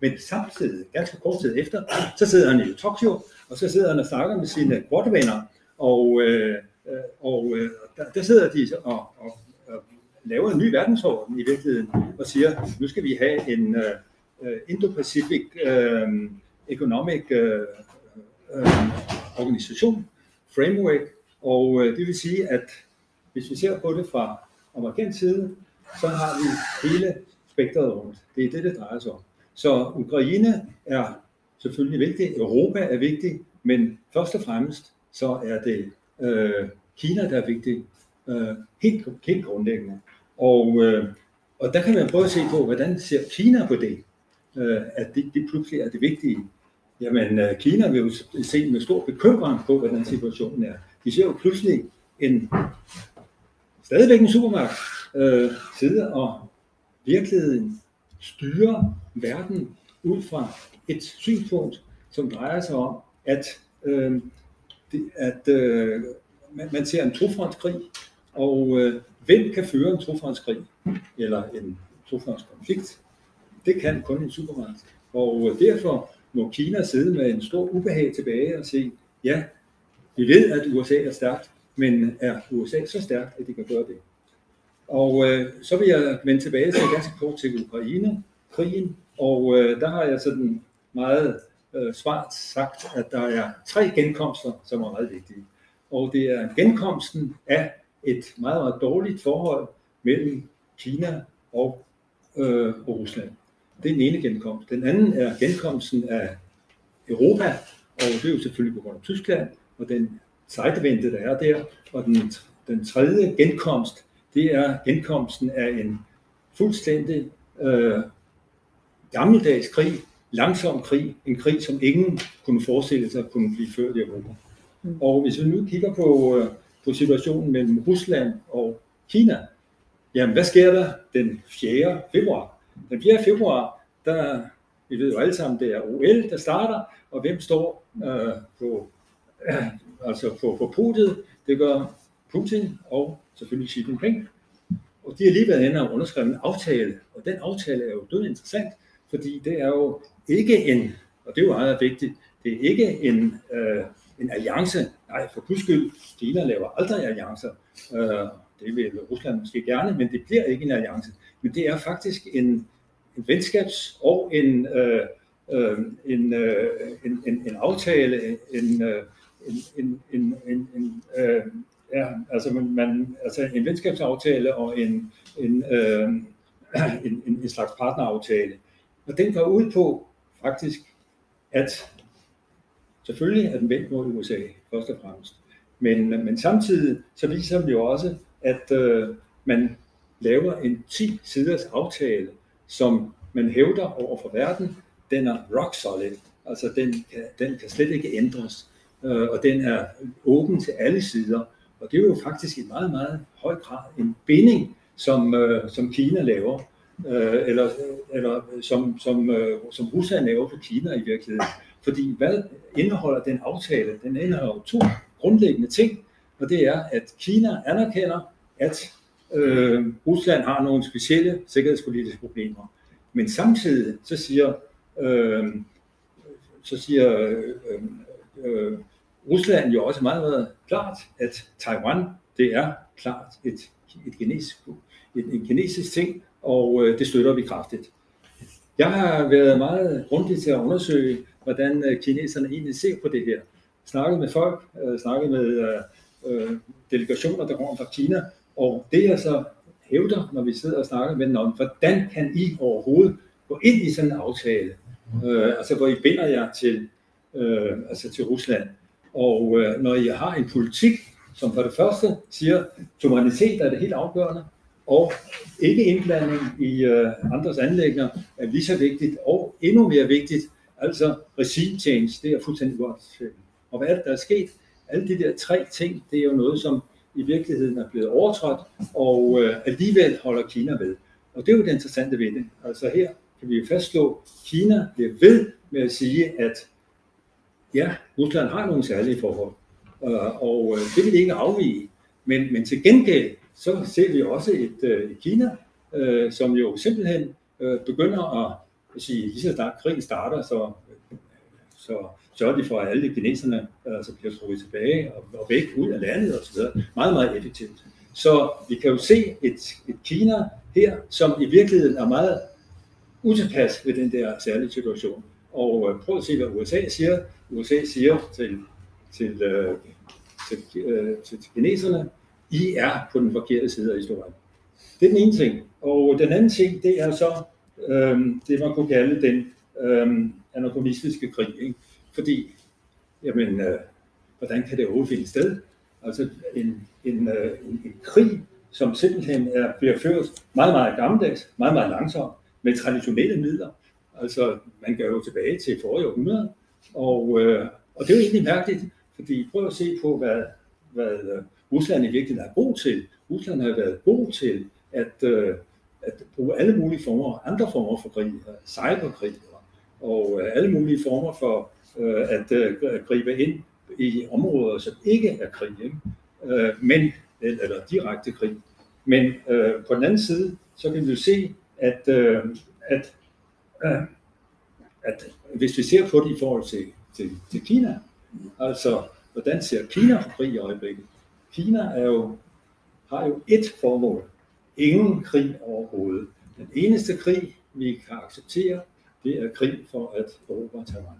Men samtidig, ganske kort tid efter, så sidder han i Tokyo, og så sidder han og snakker med sine kortvenner, og der sidder de og laver en ny verdensorden i virkeligheden, og siger, nu skal vi have en Indo-Pacific Economic Organisation, Framework, og det vil sige, at hvis vi ser på det fra amerikansk side, så har vi hele spektret rundt. Det er det, det drejer sig om. Så Ukraine er selvfølgelig vigtig, Europa er vigtig, men først og fremmest så er det Kina, der er vigtig, helt grundlæggende. Og der kan man prøve at se på, hvordan ser Kina på det, at det pludselig er det vigtige. Jamen, Kina vil jo se med stor bekymring på, hvordan situationen er. De ser jo pludselig stadigvæk en supermagt sidde og virkeligheden styrer verden ud fra et synspunkt, som drejer sig om, at man ser en tofrontskrig, og hvem kan føre en tofrontskrig eller en tofrontskonflikt? Det kan kun en supermagt. Og derfor må Kina sidde med en stor ubehag tilbage og sige, ja, vi ved, at USA er stærkt, men er USA så stærkt, at de kan gøre det? Og så vil jeg vende tilbage til ganske kort til Ukraine, krigen, og der har jeg sådan meget svart sagt, at der er 3 genkomster, som er meget vigtige. Og det er genkomsten af et meget, meget dårligt forhold mellem Kina og Rusland. Det er den ene genkomst. Den anden er genkomsten af Europa, og det er jo selvfølgelig på grund af Tyskland, og den sidevendte, der er der. Og den tredje genkomst, det er genkomsten af en fuldstændig gammeldags krig, langsom krig, en krig, som ingen kunne forestille sig kunne blive ført i Europa. Og hvis vi nu kigger på situationen mellem Rusland og Kina, jamen hvad sker der den 4. februar? Den 4. februar, der, vi ved jo alle sammen, det er OL, der starter, og hvem står på podiet? Det gør Putin og selvfølgelig Xi Jinping. Og de har lige været inde og underskrevet en aftale, og den aftale er jo død interessant, fordi det er jo ikke en, og det er jo meget vigtigt, det er ikke en alliance. Nej, for guds skyld, Kina laver aldrig alliancer. Det vil Rusland måske gerne, men det bliver ikke en alliance. Men det er faktisk en venskabs- og en aftale, en venskabsaftale og en slags partneraftale. Og den går ud på faktisk, at selvfølgelig er den vendt mod USA først og fremmest, men samtidig så viser den jo også, at man laver en 10-siders aftale, som man hævder over for verden. Den er rock solid, altså den kan slet ikke ændres, og den er åben til alle sider. Og det er jo faktisk i meget, meget høj grad en binding, som Kina laver, eller som Rusland laver på Kina i virkeligheden. Fordi hvad indeholder den aftale? Den indeholder 2 grundlæggende ting, og det er, at Kina anerkender, at Rusland har nogle specielle sikkerhedspolitiske problemer. Men samtidig så siger Rusland jo også meget, meget klart, at Taiwan, det er klart en kinesisk ting, og det støtter vi kraftigt. Jeg har været meget grundig til at undersøge, hvordan kineserne egentlig ser på det her. Snakket med folk, snakket med delegationer, der kommer fra Kina, og det jeg så hævder, når vi sidder og snakker med dem om, hvordan kan I overhovedet gå ind i sådan en aftale, altså hvor I binder jer til Rusland, og når I har en politik, som for det første siger, suverænitet er det helt afgørende, og ikke indblanding i andres anliggender er lige så vigtigt, og endnu mere vigtigt, altså regime change, det er fuldstændig godt. Og hvad er det, der er sket? Alle de der 3 ting, det er jo noget, som i virkeligheden er blevet overtrådt, og alligevel holder Kina ved. Og det er jo det interessante ved det. Altså her kan vi jo fastslå, at Kina bliver ved med at sige, at ja, Rusland har nogle særlige forhold, og det vil de ikke afvige. Men til gengæld, så ser vi også et Kina, som jo simpelthen begynder at vil sige, lige så snart krigen starter, så sørger de for, at alle kineserne så bliver trukket tilbage og væk ud af landet og så videre. Meget, meget effektivt. Så vi kan jo se et Kina her, som i virkeligheden er meget utilpas ved den der særlige situation. Og prøv at se, hvad USA siger. USA siger til kineserne, I er på den forkerte side af historien. Det er den ene ting. Og den anden ting, det er så det, man kunne kalde den anachronistiske krig. Ikke? Fordi, jamen, hvordan kan det overhovedet finde sted? Altså en krig, som simpelthen bliver ført meget, meget gammeldags, meget, meget langsomt, med traditionelle midler. Altså, man går jo tilbage til forrige århundrede, og det er jo egentlig mærkeligt, fordi prøv at se på, hvad Rusland i virkeligheden er god til. Rusland har været god til at bruge alle mulige former, andre former for krig, cyberkrig, og alle mulige former for at gribe ind i områder, som ikke er krig, ikke? Eller direkte krig. Men på den anden side, så kan vi jo se, at hvis vi ser på det i forhold til Kina, altså hvordan ser Kina for krig i øjeblikket? Kina har jo et formål. Ingen krig overhovedet. Den eneste krig, vi kan acceptere, det er krig for at erobre Taiwan.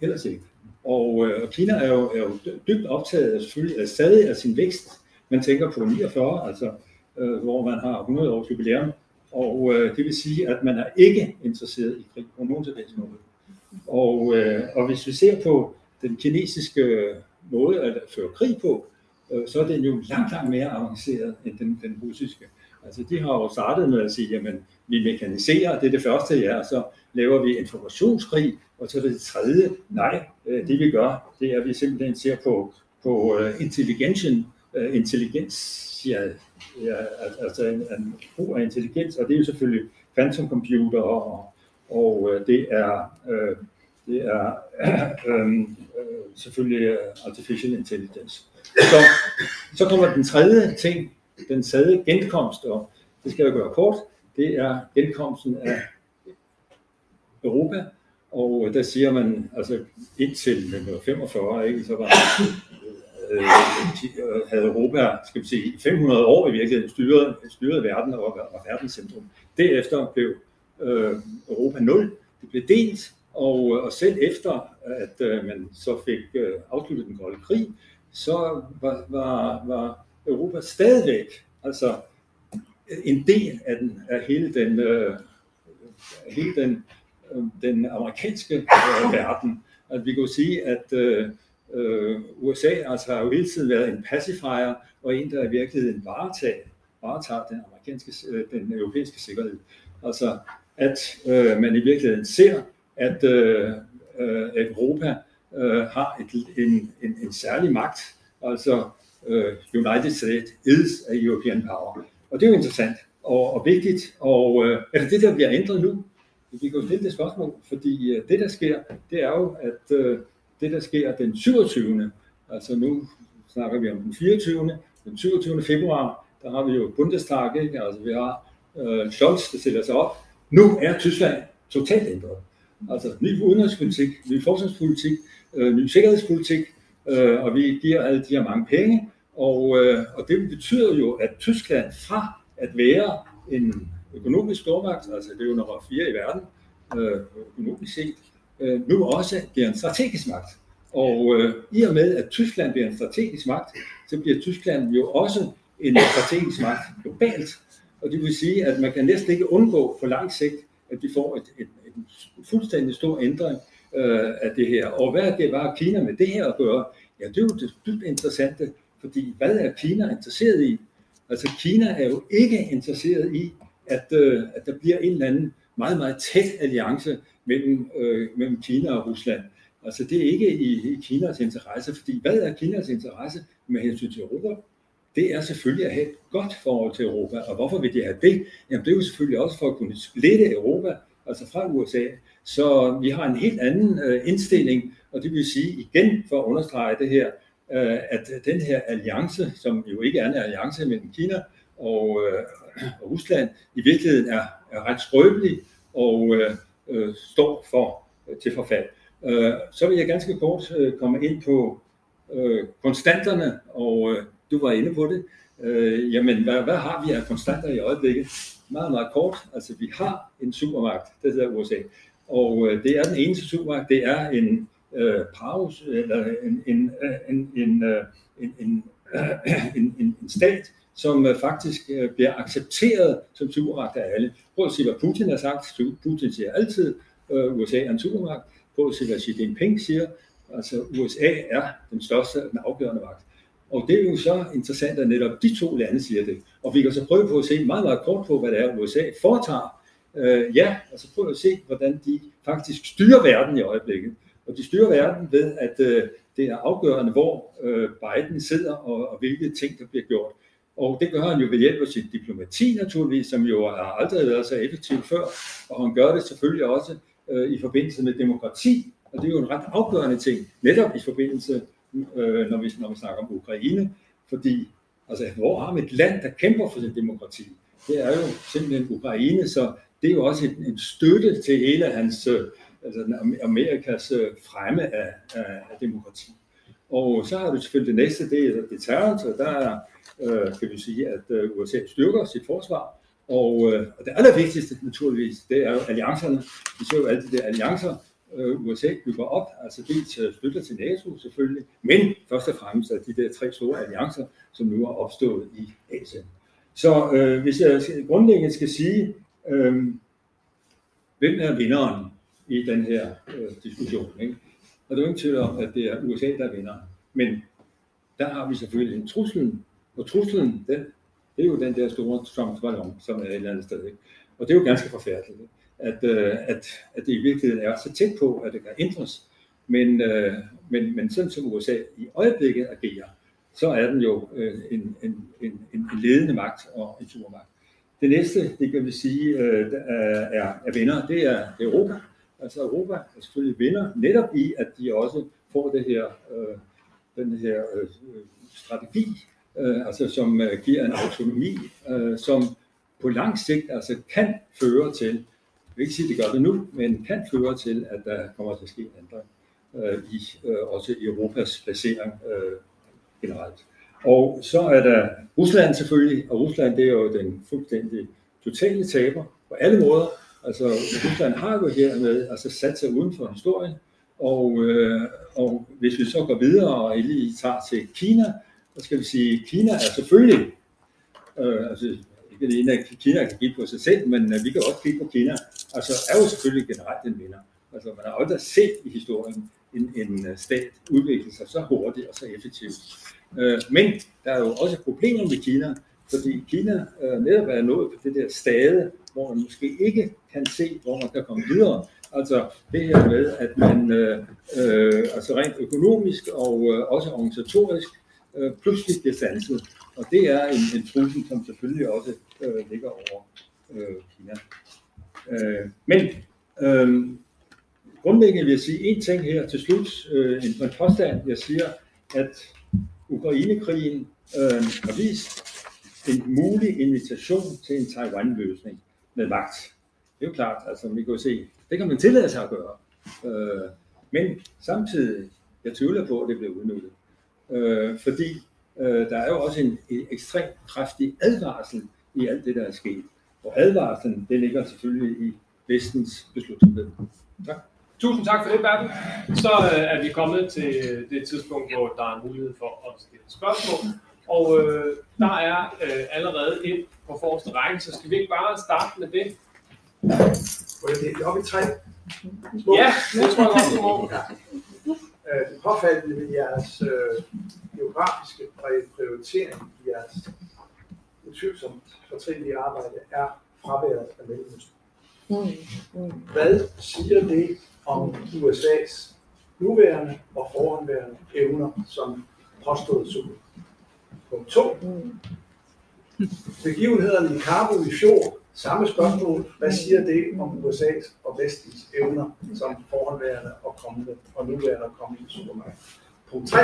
Ellers ikke. Og Kina er jo dybt optaget af stadig af sin vækst. Man tænker på 49, altså hvor man har 100 års jubilæum. Og det vil sige, at man er ikke interesseret i krig på nogen tilfælde måde. Og hvis vi ser på den kinesiske måde at føre krig på, så er den jo langt, langt mere avanceret end den russiske. Altså de har jo startet med at sige, jamen vi mekaniserer, det er det første, ja, og så laver vi informationskrig, og så er det tredje. Nej, det vi gør, det er, at vi simpelthen ser på intelligens, ja, altså en brug af intelligens, og det er jo selvfølgelig kvantumcomputer, og det er selvfølgelig artificial intelligence. Så kommer den tredje ting, den tredje genkomst, og det skal jeg gøre kort, det er genkomsten af Europa, og der siger man, altså indtil 1945, ikke, så var havde Europa, skal vi sige, i 500 år i virkeligheden styret verden og verdens centrum. Derefter blev Europa 0. Det blev delt, og selv efter, at man så fik afsluttet den kolde krig, så var Europa stadigvæk altså en del af hele den amerikanske verden. At vi kunne sige, at USA altså, har jo hele tiden været en pacifier og en, der i virkeligheden varetager den europæiske sikkerhed. Altså, at man i virkeligheden ser, at Europa har en særlig magt, altså United States is a European power. Og det er jo interessant og vigtigt, og er det det, der bliver ændret nu? Vi kan jo stille det spørgsmål, fordi det, der sker, det er jo, at det, der sker den 27. altså nu snakker vi om den 24. Den 27. februar, der har vi jo Bundestag, ikke? Altså vi har Scholz, der stiller sig op. Nu er Tyskland totalt ændret. Altså ny udenrigspolitik, ny forsvarspolitik, ny sikkerhedspolitik, og vi giver alle de her mange penge. Og det betyder jo, at Tyskland fra at være en økonomisk stormagt, altså det er jo nummer 4 i verden, økonomisk set, nu også bliver en strategisk magt. Og i og med, at Tyskland bliver en strategisk magt, så bliver Tyskland jo også en strategisk magt globalt. Og det vil sige, at man kan næsten ikke undgå på lang sigt, at vi får en fuldstændig stor ændring af det her. Og hvad det var Kina med det her at gøre, ja, det er jo det dybt interessante, fordi hvad er Kina interesseret i? Altså Kina er jo ikke interesseret i, at der bliver en eller anden meget, meget tæt alliance mellem Kina og Rusland. Altså det er ikke i Kinas interesse, fordi hvad er Kinas interesse med hensyn til Europa? Det er selvfølgelig at have et godt forhold til Europa, og hvorfor vil de have det? Jamen det er jo selvfølgelig også for at kunne splitte Europa, altså fra USA, så vi har en helt anden indstilling, og det vil sige igen for at understrege det her, at den her alliance, som jo ikke er en alliance mellem Kina og Rusland, i virkeligheden er ret skrøbelig, og står for til forfald. Så vil jeg ganske kort komme ind på konstanterne, og du var inde på det. Jamen, hvad har vi af konstanter i øjeblikket? Meget, meget kort. Altså, vi har en supermagt, det hedder USA, og det er den eneste supermagt. Det er en pause, eller en stat, som faktisk bliver accepteret som supermagt af alle. Prøv at se, hvad Putin har sagt. Putin siger altid, USA er en supermagt. Prøv at se, hvad Xi Jinping siger. Altså, USA er den største, den afgørende magt. Og det er jo så interessant, at netop de to lande siger det. Og vi kan så prøve på at se meget, meget kort på, hvad det er, USA foretager. Altså prøv at se, hvordan de faktisk styrer verden i øjeblikket. Og de styrer verden ved, at det er afgørende, hvor Biden sidder, og hvilke ting, der bliver gjort. Og det gør han jo ved hjælp af sit diplomati naturligvis, som jo har aldrig været så effektivt før. Og han gør det selvfølgelig også i forbindelse med demokrati. Og det er jo en ret afgørende ting, netop i forbindelse, når vi snakker om Ukraine. Fordi, altså, hvor har man et land, der kæmper for sin demokrati? Det er jo simpelthen Ukraine, så det er jo også en støtte til hele hans, altså Amerikas fremme af demokrati. Og så har du selvfølgelig det næste, det er deterrence, og der er, kan vi sige, at USA styrker sit forsvar. Og det allervigtigste naturligvis, det er jo alliancerne. Vi ser jo alle de der alliancer, USA bygger op, altså dels støtter til NATO selvfølgelig, men først og fremmest er de der tre store alliancer, som nu er opstået i Asien. Så hvis jeg grundlæggende skal sige, hvem er vinderen i den her diskussion, ikke? Og det er jo ingen tvivl om, at det er USA, der vinder. Men der har vi selvfølgelig en truslen, og truslen, det er jo den der store Trump-ballon, som er et eller andet sted, ikke? Og det er jo ganske forfærdeligt, at det i virkeligheden er så tæt på, at det kan ændres. Men sådan som USA i øjeblikket agerer, så er den jo en ledende magt og en supermagt. Det næste, det kan vi sige, er vinder, det er Europa. Altså Europa er selvfølgelig vinder, netop i, at de også får det her, den her strategi, altså som giver en autonomi, som på lang sigt altså kan føre til, jeg vil ikke sige, at det gør det nu, men kan føre til, at der kommer til at ske en ændring også i Europas placering generelt. Og så er der Rusland selvfølgelig, og Rusland det er jo den fuldstændig totale taber på alle måder. Altså Rusland har jo hermed altså sat sig uden for historien, og hvis vi så går videre og lige tager til Kina, så skal vi sige, at Kina er selvfølgelig, altså ikke alene at Kina kan kigge på sig selv, men vi kan også kigge på Kina, altså er jo selvfølgelig generelt en vinder. Altså man har aldrig set i historien en stat udvikle sig så hurtigt og så effektivt. Men der er jo også problemer med Kina, fordi Kina netop er nået på det der stade, hvor man måske ikke kan se, hvor man kan komme videre. Altså det her med, at man altså rent økonomisk og også organisatorisk pludselig bliver sanset. Og det er en trussel, som selvfølgelig også ligger over Kina. Men grundlæggende vil jeg sige en ting her til slut, en påstand, jeg siger, at Ukrainekrigen har vist en mulig invitation til en Taiwan-løsning med magt. Det er jo klart, altså vi kan se, det kan man tillade sig at gøre. Men samtidig, jeg tvivler på, at det bliver udnyttet. Fordi der er jo også en ekstremt kraftig advarsel i alt det, der er sket. Og advarslen, det ligger selvfølgelig i Vestens beslutning. Tak. Tusind tak for det, Bertel. Så er vi kommet til det tidspunkt, hvor der er mulighed for at stille spørgsmål. Og der er allerede ind på forreste række, så skal vi ikke bare starte med det? Må jeg dele det op i tre? Små. Ja, det tror jeg også, du må. Det påfaldende ved jeres geografiske prioritering i jeres utvivlsomt fortrinlige arbejde er fraværet af Mellemøsten. Hvad siger det om USA's nuværende og forhåndværende evner som påstået super? Punkt 2. Begivenhederne i Kabul i fjor, samme spørgsmål. Hvad siger det om USA's og Vestens evner som forhåndværende og kommende og nuværende og kommende supermagt? Punkt 3.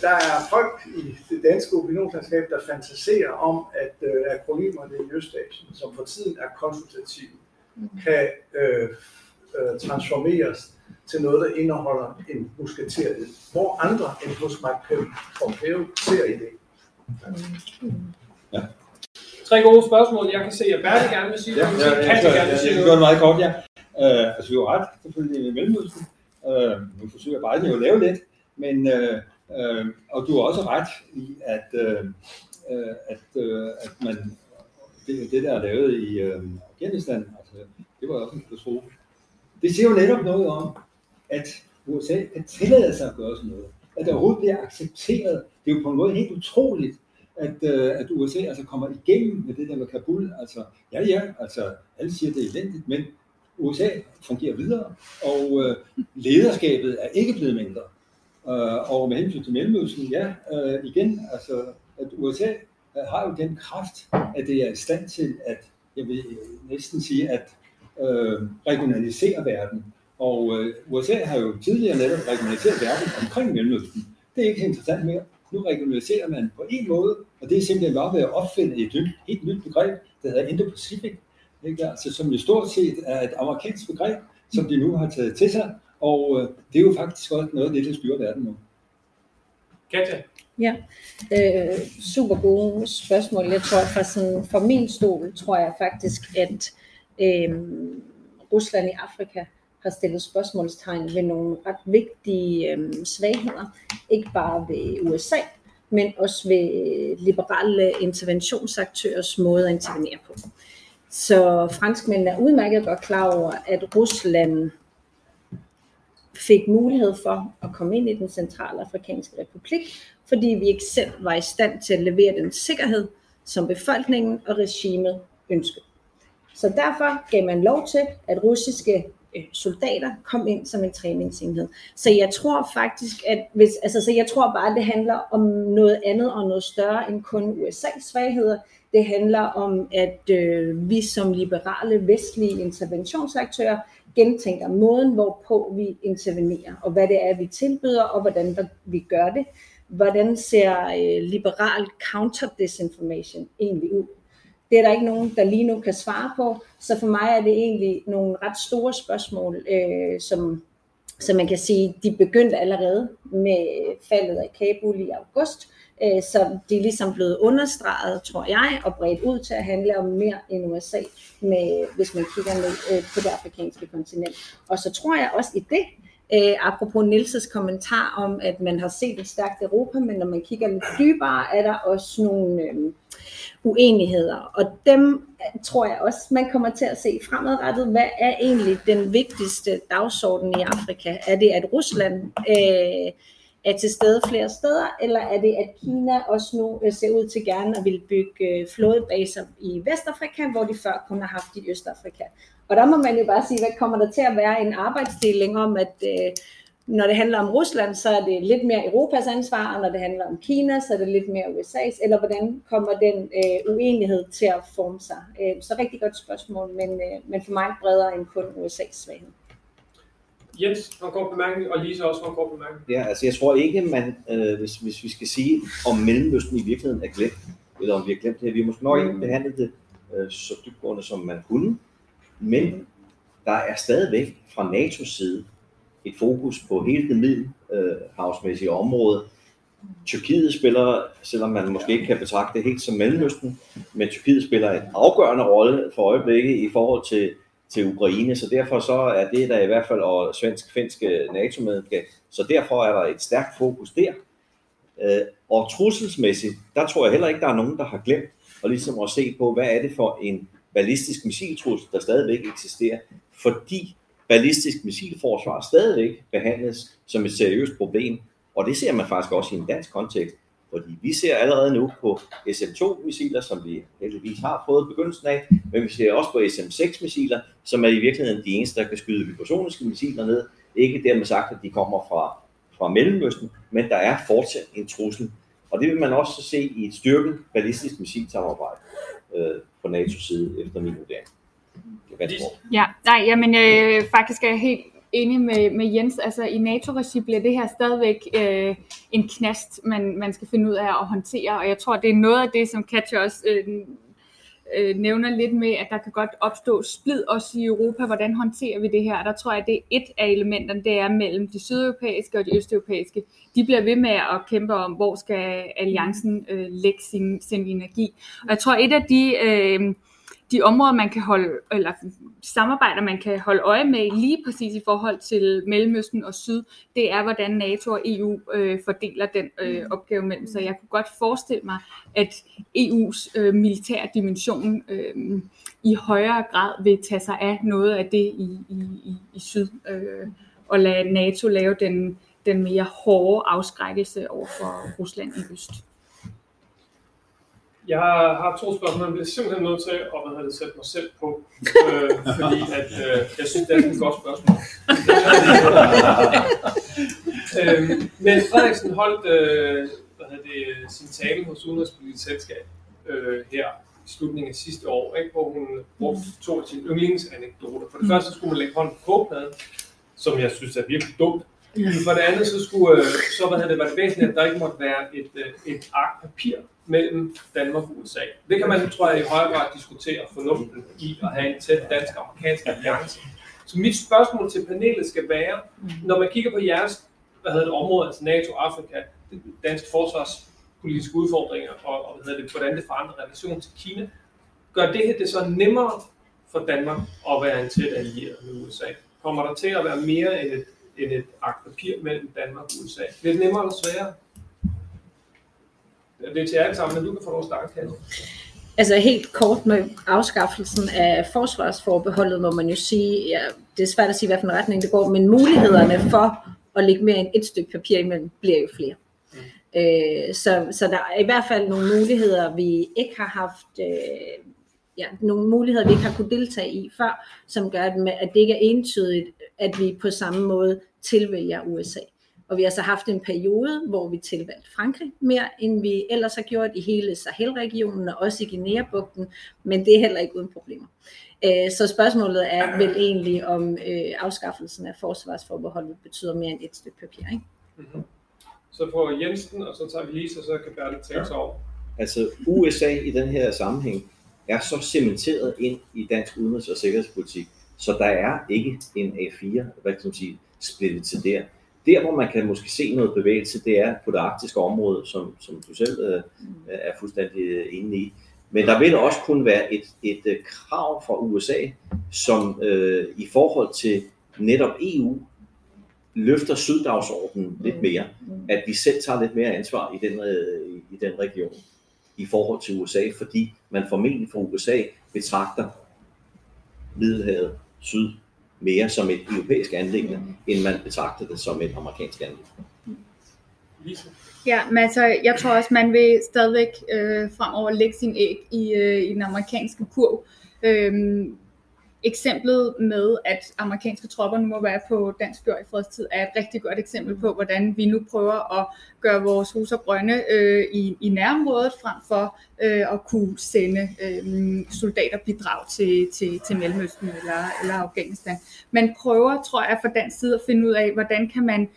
Der er folk i det danske opinionslandskab, der fantaserer om, at akronymer i Østasien, som for tiden er konsultative, kan transformeres til noget, der indeholder en musketered, hvor andre end hos Macron ser i det. Ja. Tre gode spørgsmål. Jeg kan se, at Bertel gerne vil sige noget. Jeg gør det meget kort, ja. Altså, vi er jo ret, selvfølgelig, i Mellemøsten. Nu forsøger Biden jo at lave lidt, men, og du har også ret i, at, at man, det der er lavet i Afghanistan, altså, det var også en katastrofe. Det siger jo netop noget om, at USA kan tillade sig at gøre sådan noget. At det overhovedet bliver accepteret. Det er jo på en måde helt utroligt, at USA altså kommer igennem med det der med Kabul. Altså, ja, altså, alle siger, det er elendigt, men USA fungerer videre, og lederskabet er ikke blevet mindre. Og med hensyn til Mellemøsten, ja, igen, altså, at USA har jo den kraft, at det er i stand til at, jeg vil næsten sige, at regionalisere verden. Og USA har jo tidligere netop regionaliseret verden omkring Mellemøsten. Det er ikke interessant mere. Nu regionaliserer man på en måde, og det er simpelthen bare ved at opfinde et helt nyt begreb, der hedder Indo-Pacific, ikke? Altså, som jo stort set er et amerikansk begreb, som de nu har taget til sig, og det er jo faktisk også noget af det, der styrer verden nu. Katja? Ja, super gode spørgsmål. Jeg tror, fra min stol, tror jeg faktisk, at Rusland i Afrika har stillet spørgsmålstegn ved nogle ret vigtige svagheder, ikke bare ved USA, men også ved liberale interventionsaktørers måde at intervenere på. Så franskmændene er udmærket godt klar over, at Rusland fik mulighed for at komme ind i den Centralafrikanske Republik, fordi vi ikke selv var i stand til at levere den sikkerhed, som befolkningen og regimet ønskede. Så derfor gav man lov til, at russiske soldater kom ind som en træningsenhed. Så jeg tror faktisk, at jeg tror bare, at det handler om noget andet og noget større end kun USA's svagheder. Det handler om, at vi som liberale vestlige interventionsaktører gentænker måden, hvorpå vi intervenerer, og hvad det er, vi tilbyder, og hvordan vi gør det. Hvordan ser liberal counter-disinformation egentlig ud? Det er der ikke nogen, der lige nu kan svare på, så for mig er det egentlig nogle ret store spørgsmål, som man kan sige, de begyndte allerede med faldet af Kabul i august, så de er ligesom blevet understreget, tror jeg, og bredt ud til at handle om mere end USA, hvis man kigger ned på det afrikanske kontinent. Og så tror jeg også i det, apropos Niels' kommentar om, at man har set et stærkt Europa, men når man kigger lidt dybere, er der også nogle uenigheder. Og dem tror jeg også, man kommer til at se fremadrettet. Hvad er egentlig den vigtigste dagsorden i Afrika? Er det, at Rusland er til stede flere steder, eller er det, at Kina også nu ser ud til gerne at ville bygge flådebaser i Vestafrika, hvor de før kun har haft i Østafrika? Og der må man jo bare sige, hvad kommer der til at være en arbejdsdeling om, at når det handler om Rusland, så er det lidt mere Europas ansvar, og når det handler om Kina, så er det lidt mere USA's, eller hvordan kommer den uenighed til at forme sig? Så rigtig godt spørgsmål, men for mig bredere end kun USA's svaghed. Jens, hvor kort bemærkning, og Lise også, hvor kort bemærkning. Ja, altså jeg tror ikke, man, hvis vi skal sige, om Mellemøsten i virkeligheden er glemt, eller om vi har glemt det her, vi har måske nok ikke behandlet det så dybtgående, som man kunne, men der er stadigvæk fra NATO's side et fokus på hele det middelhavsmæssige område. Tyrkiet spiller, selvom man måske ikke kan betragte det helt som Mellemøsten, men Tyrkiet spiller en afgørende rolle for øjeblikket i forhold til Ukraine, så derfor så er det der i hvert fald og svensk-finske NATO-medlemskab, så derfor er der et stærkt fokus der. Og trusselsmæssigt, der tror jeg heller ikke, der er nogen, der har glemt og ligesom at se på, hvad er det for en ballistisk missiltrussel, der stadigvæk eksisterer, fordi ballistisk missilforsvar stadigvæk behandles som et seriøst problem, og det ser man faktisk også i en dansk kontekst, fordi vi ser allerede nu på SM-2-missiler, som vi heldigvis har fået begyndelsen af, men vi ser også på SM-6-missiler, som er i virkeligheden de eneste, der kan skyde hypersoniske missiler ned, ikke dermed sagt, at de kommer fra Mellemøsten, men der er fortsat en trussel, og det vil man også se i et styrket ballistisk missilsamarbejde på NATO's side, efter min vurdering. Ja, faktisk er jeg helt enig med Jens. Altså i NATO-regi bliver det her stadigvæk en knast, man skal finde ud af at håndtere, og jeg tror, det er noget af det, som Katja også nævner lidt med, at der kan godt opstå splid også i Europa. Hvordan håndterer vi det her? Og der tror jeg, at det er et af elementerne, det er mellem de sydeuropæiske og de østeuropæiske. De bliver ved med at kæmpe om, hvor skal alliancen lægge sin energi. Og jeg tror, et af de områder, man kan holde, eller samarbejder, man kan holde øje med lige præcis i forhold til Mellemøsten og Syd, det er, hvordan NATO og EU fordeler den opgave mellem sig. Jeg kunne godt forestille mig, at EU's militære dimension i højere grad vil tage sig af noget af det i Syd, og lade NATO lave den mere hårde afskrækkelse over for Rusland i Øst. Jeg har to spørgsmål, men jeg bliver simpelthen nødt til at sætte mig selv på, fordi at, jeg synes, det er et godt spørgsmål. Mette Frederiksen holdt sin tale hos Udenrigspolitisk Selskab her i slutningen af sidste år, ikke, hvor hun brugte to af sine yndlingsanekdoter. For det første skulle man lægge hånden på kogepladen, som jeg synes er virkelig dumt. For det andet så skulle var det væsentligt, at der ikke måtte være et ark papir mellem Danmark og USA. Det kan man, tror jeg, i højere grad diskutere fornuften i at have en tæt dansk-amerikansk alliance. Så mit spørgsmål til panelet skal være, når man kigger på jeres område, altså NATO, Afrika, dansk forsvarspolitiske udfordringer og hvordan det forandrer relationen til Kina, gør det her det så nemmere for Danmark at være en tæt allieret med USA? Kommer der til at være mere end et ark papir mellem Danmark og USA? Bliver det nemmere eller sværere? Det er til jer sammen, men du kan få lov at starte, Kalle. Altså helt kort med afskaffelsen af forsvarsforbeholdet, må man jo sige, ja, det er svært at sige, hvilken retning det går, men mulighederne for at lægge mere end et stykke papir imellem bliver jo flere. Så der er i hvert fald nogle muligheder, vi ikke har haft... nogle muligheder, vi ikke har kunnet deltage i før, som gør, at det ikke er entydigt, at vi på samme måde tilvælger USA. Og vi har så haft en periode, hvor vi tilvalgte Frankrig mere, end vi ellers har gjort i hele Sahel-regionen og også i Guinea-bugten, men det er heller ikke uden problemer. Så spørgsmålet er vel egentlig, om afskaffelsen af forsvarsforbeholdet betyder mere end et stykke papir, ikke? Mm-hmm. Så får Jensen, og så tager vi Lisa, så kan Bertel tænke sig over. Altså USA i den her sammenhæng er så cementeret ind i dansk udenrigs- og sikkerhedspolitik, så der er ikke en A4, hvad kan man sige, splittet til der. Der, hvor man kan måske se noget bevægelse, det er på det arktiske område, som du selv er fuldstændig inde i. Men der vil også kun være et krav fra USA, som i forhold til netop EU, løfter syddagsordenen lidt mere. At vi selv tager lidt mere ansvar i den region i forhold til USA, fordi man formentlig fra USA betragter Middelhavet Syd mere som et europæisk anliggende, end man betragter det som et amerikansk anliggende. Ja, men altså, jeg tror også, man vil stadigvæk fremover lægge sin æg i den amerikanske kurv. Eksemplet med, at amerikanske tropper nu må være på dansk jord i fredstid, er et rigtig godt eksempel på, hvordan vi nu prøver at gøre vores hus og grønne i nærområdet, frem for at kunne sende soldaterbidrag til Mellemøsten eller Afghanistan. Man prøver, tror jeg, fra dansk side at finde ud af, hvordan kan man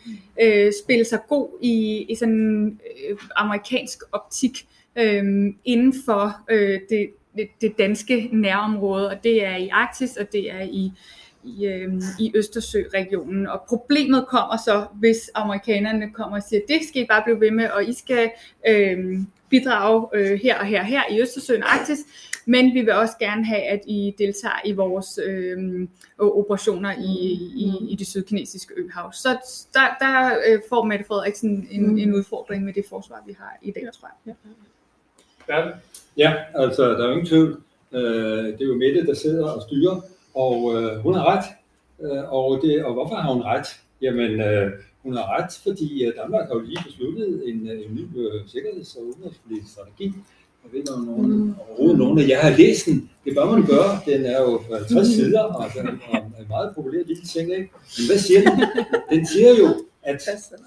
spille sig god i sådan amerikansk optik inden for det danske nærområde, og det er i Arktis, og det er i Østersøregionen. Og problemet kommer så, hvis amerikanerne kommer og siger, det skal I bare blive ved med, og I skal bidrage her og her i Østersøen og Arktis, men vi vil også gerne have, at I deltager i vores operationer i det sydkinesiske øhav. Så der får Mette Frederiksen en udfordring med det forsvar, vi har i dag, tror jeg. Ja, altså der er jo ingen tvivl. Det er jo Mette, der sidder og styrer, og hun har ret. Og hvorfor har hun ret? Jamen, hun har ret, fordi Danmark har jo lige besluttet en ny sikkerheds- og udenrigspolitisk strategi. Jeg ved ikke, om nogen af jer har læst den. Det bør man gøre. Den er jo 50 sider, og den er meget populær lille ting, ikke? Men hvad siger den? Den siger jo, at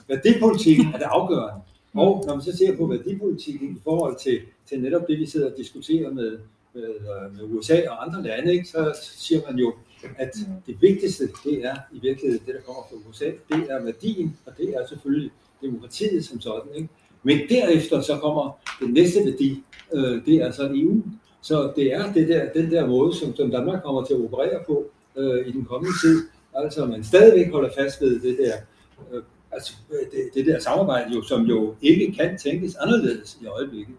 værdipolitikken er det afgørende. Og når man så ser på værdipolitikken i forhold til netop det, vi sidder og diskuterer med USA og andre lande, ikke, så siger man jo, at det vigtigste, det er i virkeligheden det, der kommer fra USA, det er værdien, og det er selvfølgelig demokratiet som sådan. Ikke? Men derefter så kommer den næste værdi, det er så EU, Så det er den der måde, som Danmark kommer til at operere på i den kommende tid. Altså man stadigvæk holder fast ved det der, det der samarbejde, jo, som jo ikke kan tænkes anderledes i øjeblikket.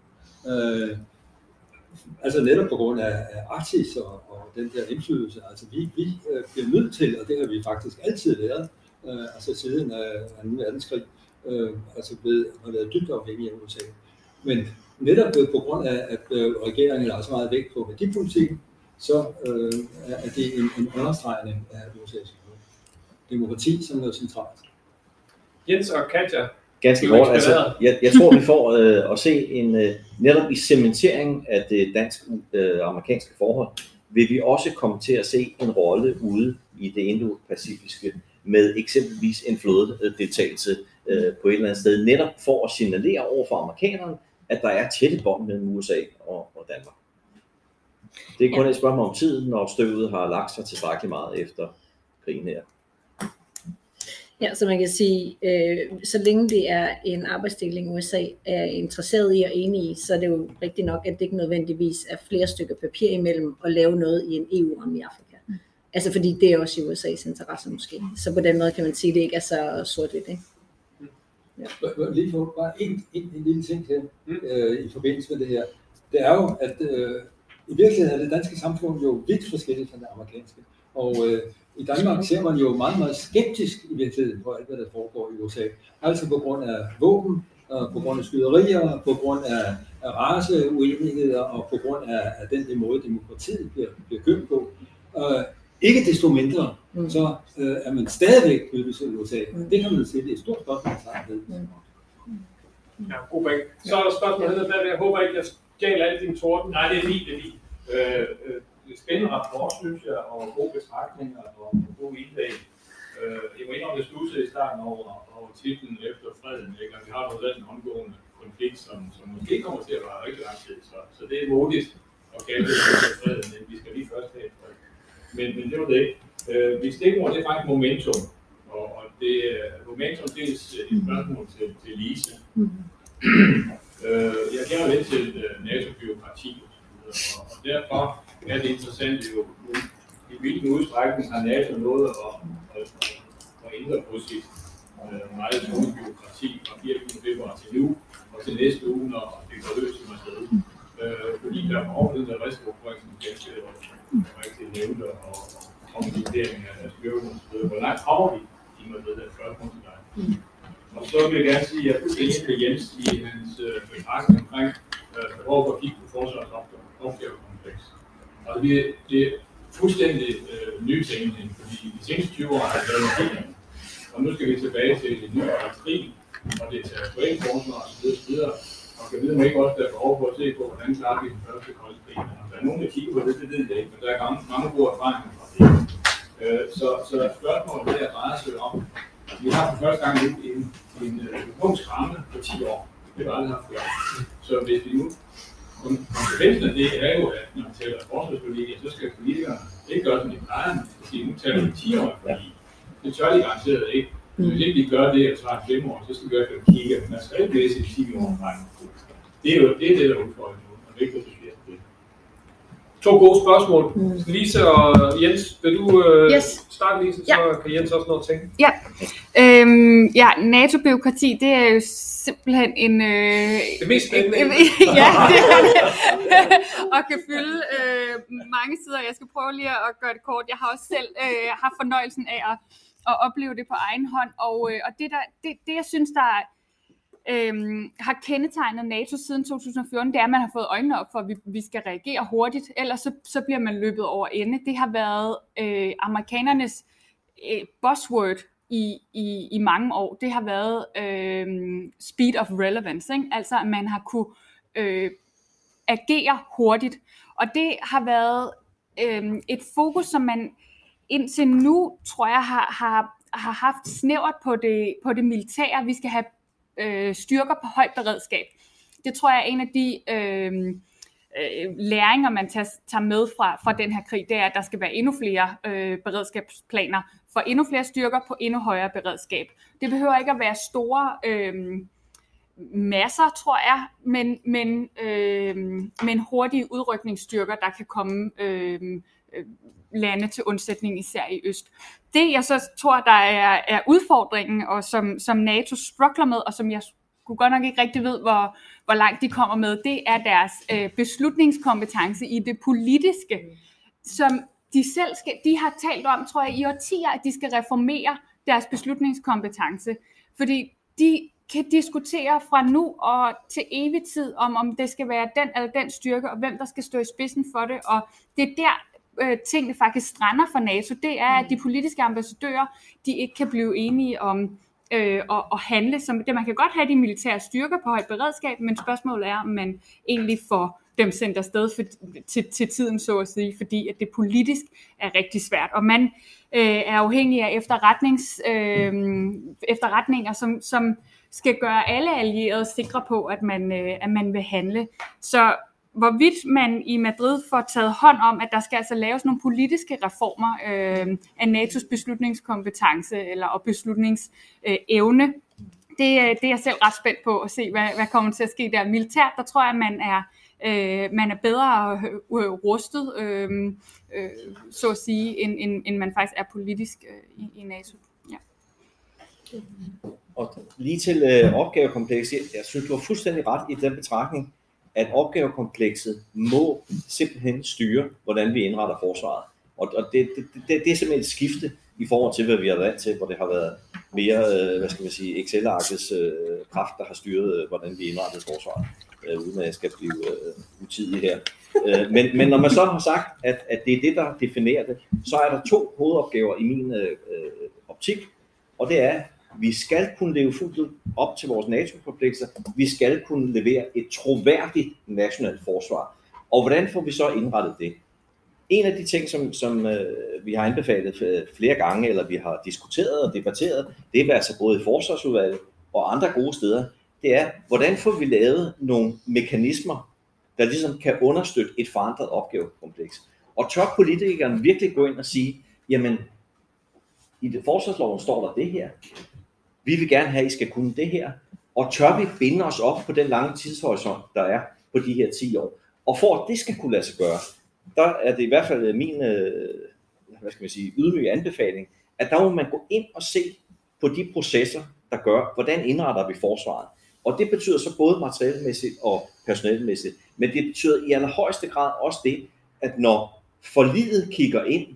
Altså netop på grund af Arktis og den der indflydelse. Altså vi bliver nødt til, og det har vi faktisk altid været, altså siden af 2. verdenskrig, altså har været dybt afhængige af USA. Men netop på grund af, at regeringen er så meget vægt på værdipolitikken, så er det en understregning af USA's demokrati, som noget centralt. Jens og Katja. Ganske kort. Altså, jeg tror, vi får at se en netop i cementering af det dansk-amerikanske forhold, vil vi også komme til at se en rolle ude i det indo-pacifiske med eksempelvis en flådedeltagelse på et eller andet sted, netop for at signalere over for amerikanerne, at der er tætte bånd mellem USA og Danmark. Det er kun et spørgsmål om tiden, når støvet har lagt sig tilstrækkeligt meget efter krigen her. Ja, så man kan sige, så længe det er en arbejdsdeling, USA er interesseret i og enig i, så er det jo rigtigt nok, at det ikke nødvendigvis er flere stykker papir imellem at lave noget i en EU om i Afrika. Altså fordi det er også i USA's interesse måske. Så på den måde kan man sige, at det ikke er så sort-hvidt, ikke? Ja. Lige for bare en lille ting her i forbindelse med det her. Det er jo, at i virkeligheden er det danske samfund jo vidt forskelligt fra det amerikanske. Og i Danmark ser man jo meget, meget skeptisk i virkeligheden på alt, hvad der foregår i USA. Altså på grund af våben, på grund af skyderier, på grund af raceuenigheder og på grund af den måde, demokratiet bliver købt på. Ikke desto mindre, så er man stadigvæk knyttet til USA. Det kan man sige, det er et stort spørgsmål. Ja, god bag. Så er der spørgsmålet der. Jeg håber ikke, jeg stjæler alle dine torden. Nej, det er lige, spændende rapport, synes jeg, og gode betragtninger og gode indlæg. Jeg må indrømme, at jeg i starten over titlen efter freden, ikke? Og vi har noget en omgående konflikt, som måske kommer til at være rigtig lang tid. Så det er modigt at kalde det efter freden, men vi skal lige først have et fred. Men det var det ikke. Vi stikord, det er faktisk momentum, og det momentum, det er et spørgsmål til Lise. Jeg kender lidt til NATO-byråkrati, og derfor er det interessant jo, i hvilken udstrækning har NATO noget at ændre på sit meget store byråkrati fra 24. februar til nu, og til næste uge, når det går løs til mig sted. Fordi der er overledet af restgrupperingen, ganske nævnte, og omgivningen af spørgsmål, hvor langt kommer vi i med det her spørgsmål til dig. Og så vil jeg gerne sige, at jeg kunne tænke til Jens i hans betragtning omkring, hvorfor gik på forsvarsopgavekompleks. Og det er fuldstændig ny tænkning, fordi de seneste 20 år har været en del, og nu skal vi tilbage til det nye krig, og det er territoriale forsvar osv. Og kan vide, man ikke også der er behov for at se på, hvordan klarer vi den første kolde krig. Der er nogen, der kigger på det, det ved jeg ikke, men der er mange gode erfaringer fra det. Så spørgsmålet er drejer sig om, at vi har for første gang nu en økonomisk ramme på 10 år. Det var aldrig haft før. Så hvis vi nu, konsekvensen af det er jo, at når vi taler forsvarspolitik, så skal politikere ikke gøre, som de plejer, men fordi nu taler vi 10 år for lige. Det tør de garanteret ikke. Hvis ikke vi gør det, og så har 5 år, så skal vi gøre det, at vi kigger. Man skal ikke læse 10 år frem. Det er jo det, der er udfordringen nu, og det er ikke det, der er. To gode spørgsmål. Lise og Jens, vil du starte, Lise, så kan Jens også noget tænke. Ja, NATO-bureaukrati, det er jo simpelthen en... det mest spændende. Ja, det er det. Og kan fylde mange sider. Jeg skal prøve lige at gøre det kort. Jeg har også selv haft fornøjelsen af at opleve det på egen hånd, og det jeg synes, der har kendetegnet NATO siden 2014, det er, at man har fået øjnene op for, at vi skal reagere hurtigt, ellers så bliver man løbet over ende. Det har været amerikanernes buzzword i mange år. Det har været speed of relevance, ikke? Altså at man har kunne agere hurtigt, og det har været et fokus, som man indtil nu, tror jeg, har haft snævert på det militære. Vi skal have styrker på højt beredskab. Det tror jeg er en af de læringer, man tager med fra den her krig, det er, at der skal være endnu flere beredskabsplaner for endnu flere styrker på endnu højere beredskab. Det behøver ikke at være store masser, tror jeg, men hurtige udrykningsstyrker, der kan komme lande til undsætning, især i øst. Det, jeg så tror, der er udfordringen, og som NATO struggler med, og som jeg godt nok ikke rigtig ved, hvor langt de kommer med, det er deres beslutningskompetence i det politiske, som de selv skal, de har talt om, tror jeg, i årtier, at de skal reformere deres beslutningskompetence, fordi de kan diskutere fra nu og til evig tid, om det skal være den eller den styrke, og hvem der skal stå i spidsen for det, og det er der, tingene faktisk strander for NATO, det er, at de politiske ambassadører, de ikke kan blive enige om at handle som det. Man kan godt have de militære styrker på højt beredskab, men spørgsmålet er, om man egentlig får dem sendt afsted til tiden, så at sige, fordi at det politisk er rigtig svært. Og man er afhængig af efterretninger, som skal gøre alle allierede sikre på, at man vil handle. Så hvorvidt man i Madrid får taget hånd om, at der skal altså laves nogle politiske reformer af NATO's beslutningskompetence og beslutningsevne, det er jeg selv ret spændt på at se, hvad kommer til at ske der. Militært, der tror jeg, at man er bedre rustet, så at sige, end man faktisk er politisk i NATO. Ja. Og lige til opgavekomplekset, jeg synes, du har fuldstændig ret i den betragtning, at opgavekomplekset må simpelthen styre, hvordan vi indretter forsvaret. Og det er simpelthen et skifte i forhold til, hvad vi har vant til, hvor det har været mere, Excel-arkets kraft, der har styret, hvordan vi indretter forsvaret, uden at jeg skal blive utidig her. Men når man så har sagt, at det er det, der definerer det, så er der to hovedopgaver i min optik, og det er, vi skal kunne leve fuldt op til vores NATO-forpligtelser. Vi skal kunne levere et troværdigt nationalt forsvar. Og hvordan får vi så indrettet det? En af de ting, som vi har anbefalet flere gange, eller vi har diskuteret og debatteret, det er altså både i forsvarsudvalget og andre gode steder, det er, hvordan får vi lavet nogle mekanismer, der ligesom kan understøtte et forandret opgavekompleks. Og tør politikerne virkelig gå ind og sige, jamen, i det forsvarsloven står der det her. Vi vil gerne have, at I skal kunne det her. Og tør vi binde os op på den lange tidshorisont, der er på de her 10 år. Og for at det skal kunne lade sig gøre, der er det i hvert fald min ydmyge anbefaling, at der må man gå ind og se på de processer, der gør, hvordan indretter vi forsvaret. Og det betyder så både materielmæssigt og personelmæssigt. Men det betyder i allerhøjeste grad også det, at når forliget kigger ind,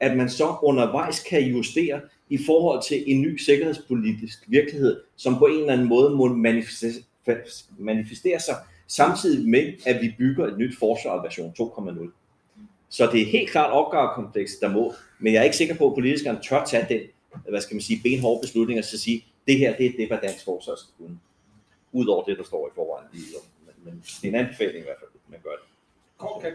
at man så undervejs kan justere i forhold til en ny sikkerhedspolitisk virkelighed, som på en eller anden måde må manifestere sig, samtidig med, at vi bygger et nyt forsvar version 2.0. Så det er helt klart opgavekompleks, der må, men jeg er ikke sikker på, at politikerne tør tage den, benhårde beslutning og så sige, det her, det er det, hvad dansk forsvar skal kunne. Udover det, der står i forvejen. Men det er en anbefaling i hvert fald, at man gør det. Okay.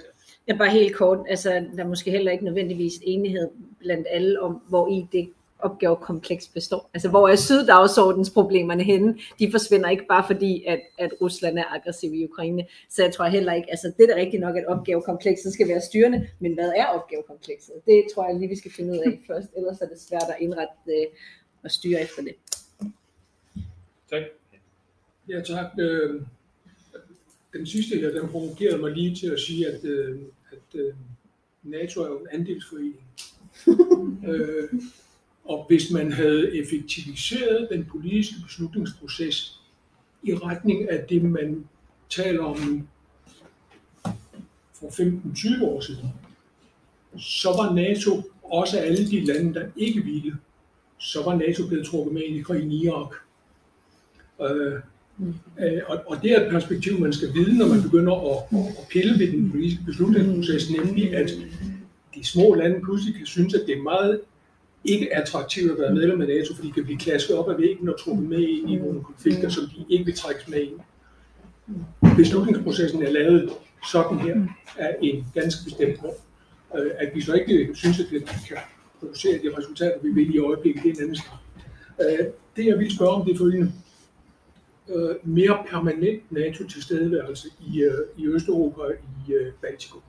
Ja, bare helt kort, altså der er måske heller ikke nødvendigvis enighed blandt alle om, hvor i det opgavekompleks består. Altså hvor er syddagsordensproblemerne henne? De forsvinder ikke bare fordi, at Rusland er aggressiv i Ukraine. Så jeg tror heller ikke, altså det er da rigtigt nok, at opgavekomplekset skal være styrende, men hvad er opgavekomplekset? Det tror jeg lige, vi skal finde ud af først, ellers er det svært at indrette og styre efter det. Tak. Ja, tak. Den sidste her, den provokerede mig lige til at sige, at NATO er jo en andelsforening. Og hvis man havde effektiviseret den politiske beslutningsproces i retning af det, man taler om for 15-20 år siden, så var NATO, også alle de lande, der ikke ville, så var NATO blevet trukket med ind i krigen i Irak. Og det er et perspektiv, man skal vide, når man begynder at pille ved den politiske beslutningsproces, nemlig at de små lande pludselig kan synes, at det er meget ikke attraktivt at være medlem af NATO, fordi de kan blive klasket op af væggen og trukket med ind i nogle konflikter, som de ikke vil trækkes med ind. Beslutningsprocessen er lavet sådan her af en ganske bestemt grund. At vi så ikke synes, at vi kan producere de resultater, vi vil i øjeblikket, det er en anden snak. Det jeg vil spørge om, det er følgende. Mere permanent NATO-tilstedeværelse i Østeuropa og i Baltikum.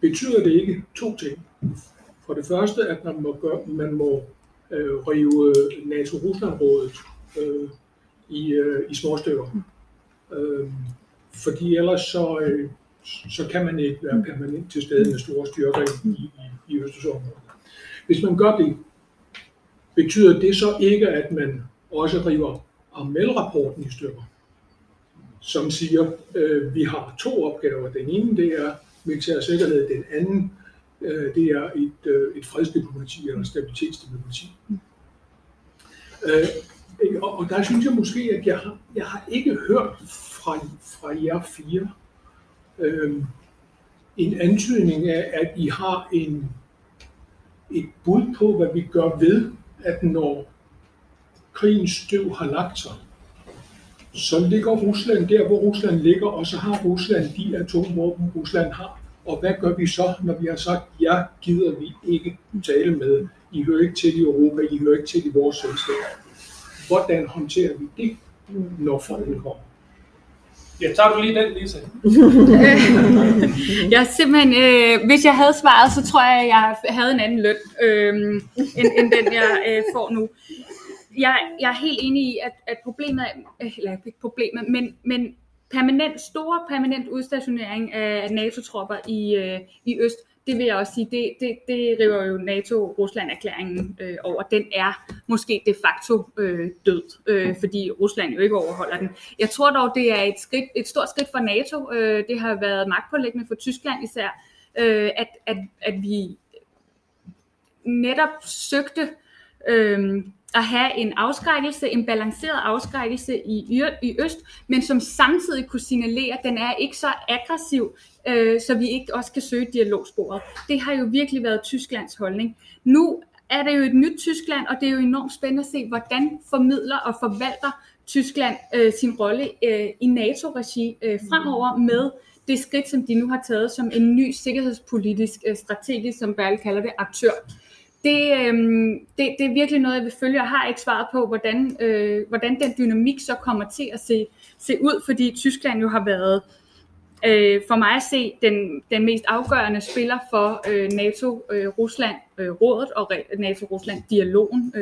Betyder det ikke to ting? For det første, at man må rive NATO-Rusland-rådet i små stykker. Fordi ellers så kan man ikke være permanent til stede med store styrker i Østersøen. Hvis man gør det, betyder det så ikke, at man også river Amel-rapporten i stykker, som siger, vi har to opgaver. Den ene, det er militær sikkerhed. Den anden, det er et fredsdiplomati eller stabilitetsdiplomati. Og der synes jeg måske, at jeg har ikke hørt fra jer fire en antydning af, at I har et bud på, hvad vi gør ved, at når krigens støv har lagt sig, så ligger Rusland der, hvor Rusland ligger, og så har Rusland de atomvåben, Rusland har. Og hvad gør vi så, når vi har sagt, ja, gider vi ikke tale med, I hører ikke til i Europa, I hører ikke til i vores selskaber. Hvordan håndterer vi det, når freden kommer? Ja, tager du lige den, Lisa? Jeg simpelthen, hvis jeg havde svaret, så tror jeg, at jeg havde en anden løn, end den, jeg får nu. Jeg er helt enig i, at problemet, eller ikke problemet, men permanent udstationering af NATO-tropper i øst, det vil jeg også sige, det river jo NATO-Rusland-erklæringen over. Den er måske de facto død, fordi Rusland jo ikke overholder den. Jeg tror dog, det er et stort skridt for NATO. Det har været magtpåliggende for Tyskland især, at vi netop søgte at have en afskrækkelse, en balanceret afskrækkelse i øst, men som samtidig kunne signalere, at den er ikke så aggressiv, så vi ikke også kan søge dialogsporet. Det har jo virkelig været Tysklands holdning. Nu er det jo et nyt Tyskland, og det er jo enormt spændende at se, hvordan formidler og forvalter Tyskland sin rolle i NATO-regi fremover med det skridt, som de nu har taget som en ny sikkerhedspolitisk strategisk, som Berl kalder det, aktør. Det er virkelig noget, jeg vil følge, og har ikke svaret på, hvordan den dynamik så kommer til at se ud, fordi Tyskland jo har været, for mig at se, den mest afgørende spiller for NATO-Rusland-rådet og NATO-Rusland-dialogen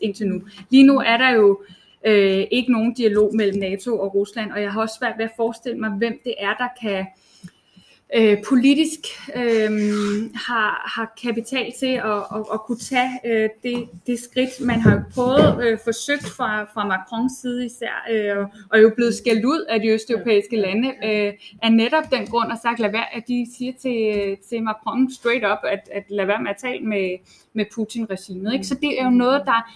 indtil nu. Lige nu er der jo ikke nogen dialog mellem NATO og Rusland, og jeg har også svært ved at forestille mig, hvem det er, der kan politisk har kapital til at kunne tage det skridt. Man har jo prøvet, forsøgt fra Macrons side især, og jo blevet skældt ud af de østeuropæiske lande, af netop den grund og sagt, at de siger til Macron straight up, at lad være med at tale med Putin-regimet. Ikke? Så det er jo noget, der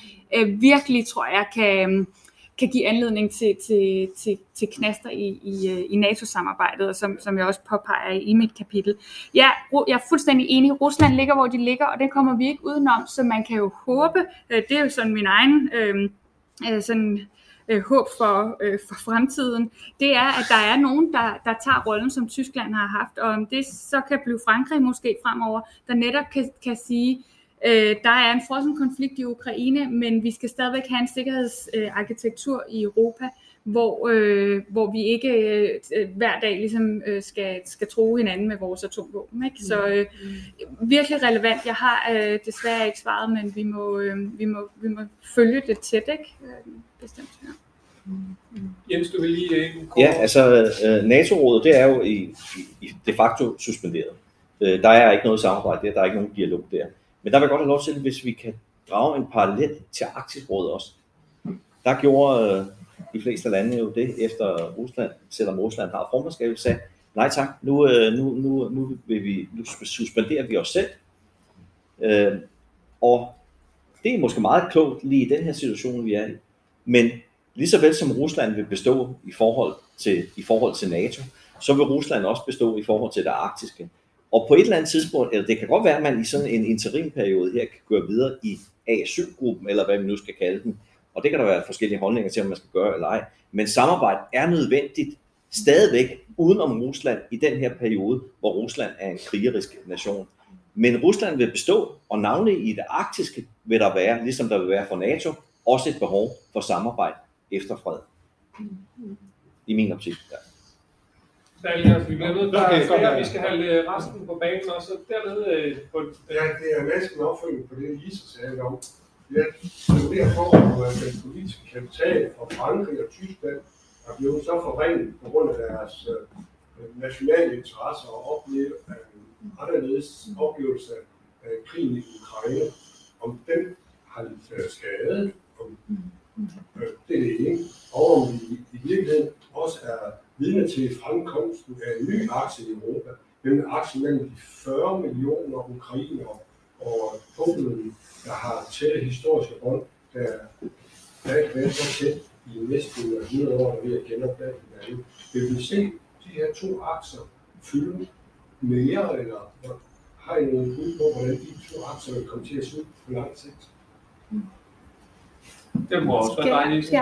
virkelig, tror jeg, kan give anledning til knaster i NATO-samarbejdet, og som jeg også påpeger i mit kapitel. Jeg er fuldstændig enig. Rusland ligger, hvor de ligger, og det kommer vi ikke udenom, så man kan jo håbe, det er jo sådan min egen håb for fremtiden, det er, at der er nogen, der tager rollen, som Tyskland har haft, og om det så kan blive Frankrig måske fremover, der netop kan sige, der er en frossen konflikt i Ukraine, men vi skal stadigvæk have en sikkerhedsarkitektur i Europa, hvor vi ikke hver dag ligesom skal true hinanden med vores atomvåben. Ikke? Så virkelig relevant. Jeg har desværre ikke svaret, men vi må følge det tæt, ikke? Bestemt. Ja. Jens, du vil lige... Ja, altså NATO-rådet, det er jo i de facto suspenderet. Der er ikke noget samarbejde der, der er ikke nogen dialog der. Men der vil jeg godt have lov til, hvis vi kan drage en parallel til Arktisk Råd også. Der gjorde de fleste lande jo det, efter Rusland, selvom Rusland har formandskabet, sagde, nej tak, nu suspenderer vi os selv. Og det er måske meget klogt lige i den her situation, vi er i. Men lige så vel som Rusland vil bestå i forhold til NATO, så vil Rusland også bestå i forhold til det arktiske. Og på et eller andet tidspunkt, eller det kan godt være, at man i sådan en interimperiode her kan gå videre i A7-gruppen, eller hvad man nu skal kalde den. Og det kan der være forskellige holdninger til, om man skal gøre eller ej. Men samarbejde er nødvendigt stadigvæk uden om Rusland i den her periode, hvor Rusland er en krigerisk nation. Men Rusland vil bestå, og navnlig i det arktiske vil der være, ligesom der vil være for NATO, også et behov for samarbejde efter fred. I min optik, ja. Vi bliver nødt til at vi skal have resten på banen også, og dernede... Ja, det er næsten opfølgende på det, Lise sagde om. Ja, det er derfor, at den politiske kapital fra Frankrig og Tyskland er blevet så forringet på grund af deres nationale interesser og anderledes oplevelse af krigen i Ukraine. Om den har lidt skadet, det er det ene, og om vi i virkeligheden også er vidne til fremkomsten af en ny akse i Europa, nemlig aksen mellem de 40 millioner ukrainere og Polen, der har tætte historiske bånd, der ikke været så tæt i næsten 100 år ved at genopdage hinanden. Vi vil se de her to akser fylde mere, eller har I nogen bud på, hvordan de to akser vil komme til at se ud på lang sigt? Det må også være dejligt.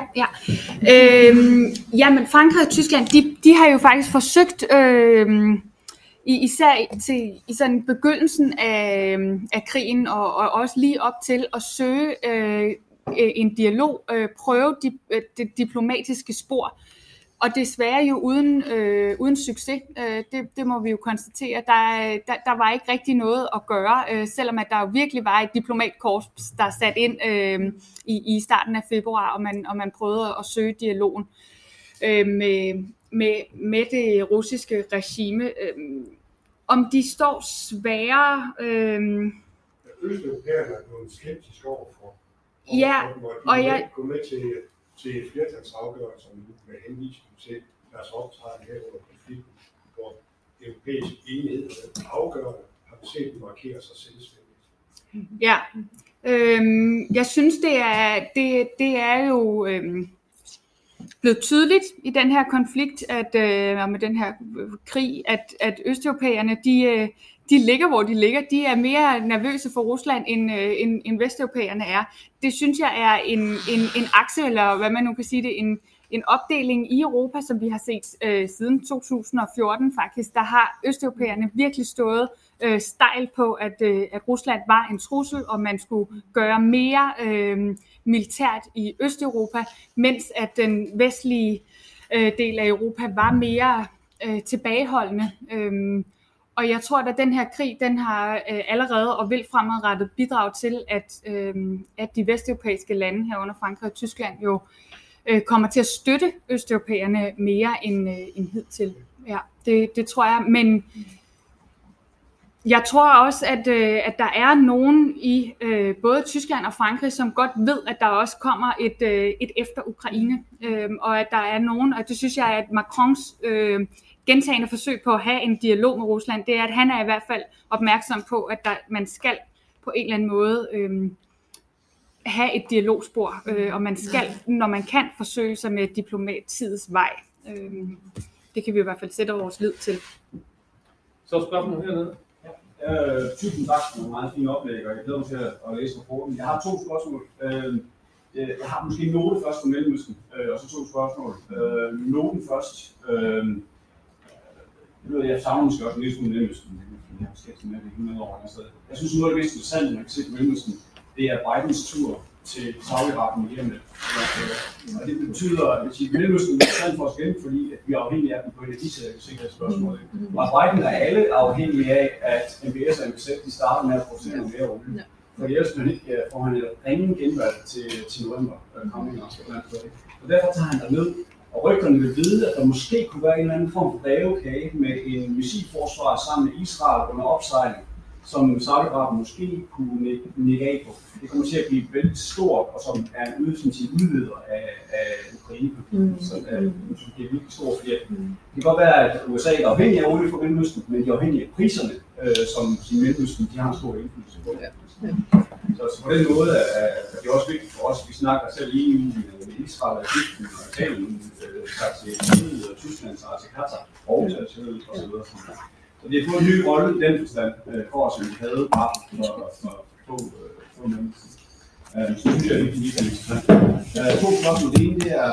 Jamen Frankrig og Tyskland, de har jo faktisk forsøgt, især i sådan begyndelsen af krigen, og også lige op til at søge en dialog, prøve det diplomatiske spor. Og desværre jo uden succes, det må vi jo konstatere. Der var ikke rigtig noget at gøre, selvom at der jo virkelig var et diplomatkorps, der sat ind i starten af februar, og man prøvede at søge dialogen med det russiske regime. Om de står sværere... Østeuropæerne er blevet skeptiske overfor. Ja, og jeg... til flertalsafgørelser med henvisning til deres optræden her under konflikten, hvor europæisk enhed er afgørende, har vi set, at markere sig selvstændigt. Ja, jeg synes, det er jo blevet tydeligt i den her konflikt, og med den her krig, at østeuropæerne, de ligger, hvor de ligger. De er mere nervøse for Rusland, end vesteuropæerne er. Det synes jeg er en akse, eller hvad man nu kan sige det, en opdeling i Europa, som vi har set siden 2014 faktisk. Der har østeuropæerne virkelig stået stejlt på, at Rusland var en trussel, og man skulle gøre mere militært i Østeuropa, mens at den vestlige del af Europa var mere tilbageholdende. Og jeg tror, at den her krig, den har allerede og vil fremadrettet bidrage til, at de vesteuropæiske lande herunder Frankrig og Tyskland jo kommer til at støtte østeuropæerne mere end hidtil. Ja, det tror jeg. Men jeg tror også, at der er nogen i både Tyskland og Frankrig, som godt ved, at der også kommer et efter Ukraine. Og at der er nogen, og det synes jeg, at Macrons... gentagende forsøg på at have en dialog med Rusland, det er, at han er i hvert fald opmærksom på, at man skal på en eller anden måde have et dialogspor, og man skal, når man kan, forsøge sig med diplomatiets vej. Det kan vi i hvert fald sætte over vores lid til. Så spørgsmål hernede. Tusind tak for nogle meget fine oplæg, og jeg glæder mig til at læse rapporten. Jeg har to spørgsmål. Jeg har måske noten først på Mellemøsten, og så to spørgsmål. Noten først. Jeg savner måske også en lille smule Mellemøsten. Jeg har skæftet med det i 100 år. Jeg synes, noget af det mest interessante, man kan se på Mellemøsten, det er Bidens tur til Saudi-Arabien i hjemmet. Og det betyder, at Mellemøsten er interessant for os igen, fordi at vi er afhængige af dem på et af de sikkerhedsspørgsmål. Og Biden er alle afhængige af, at MBS og MBZ de starter med at producere mere olie. For ellers får han ingen genvalg til november. Og derfor tager han derned. Og rygterne vil vide, at der måske kunne være en eller anden form for rævekage med en missilforsvar sammen med Israel under opsejling, som Saudi-Arabien måske kunne nikke af på. Det kommer til at blive vældig stort, og som er en udleder af Ukraine, som bliver virkelig stort. Det kan godt være, at USA er afhængig af olie fra Mellemøsten, men de er afhængige af priserne, som Mellemøsten har en stor indflydelse på. Så på den måde er det også vigtigt for os, vi snakker selv i EU med Israel og Egypten og Italien, til Tyskland og til Qatar og til osv. Så det er fået en ny rolle i den forstand for os, som vi havde bare for mennesker. Så synes jeg, at det er lige interessant. To spørgsmål. Det ene er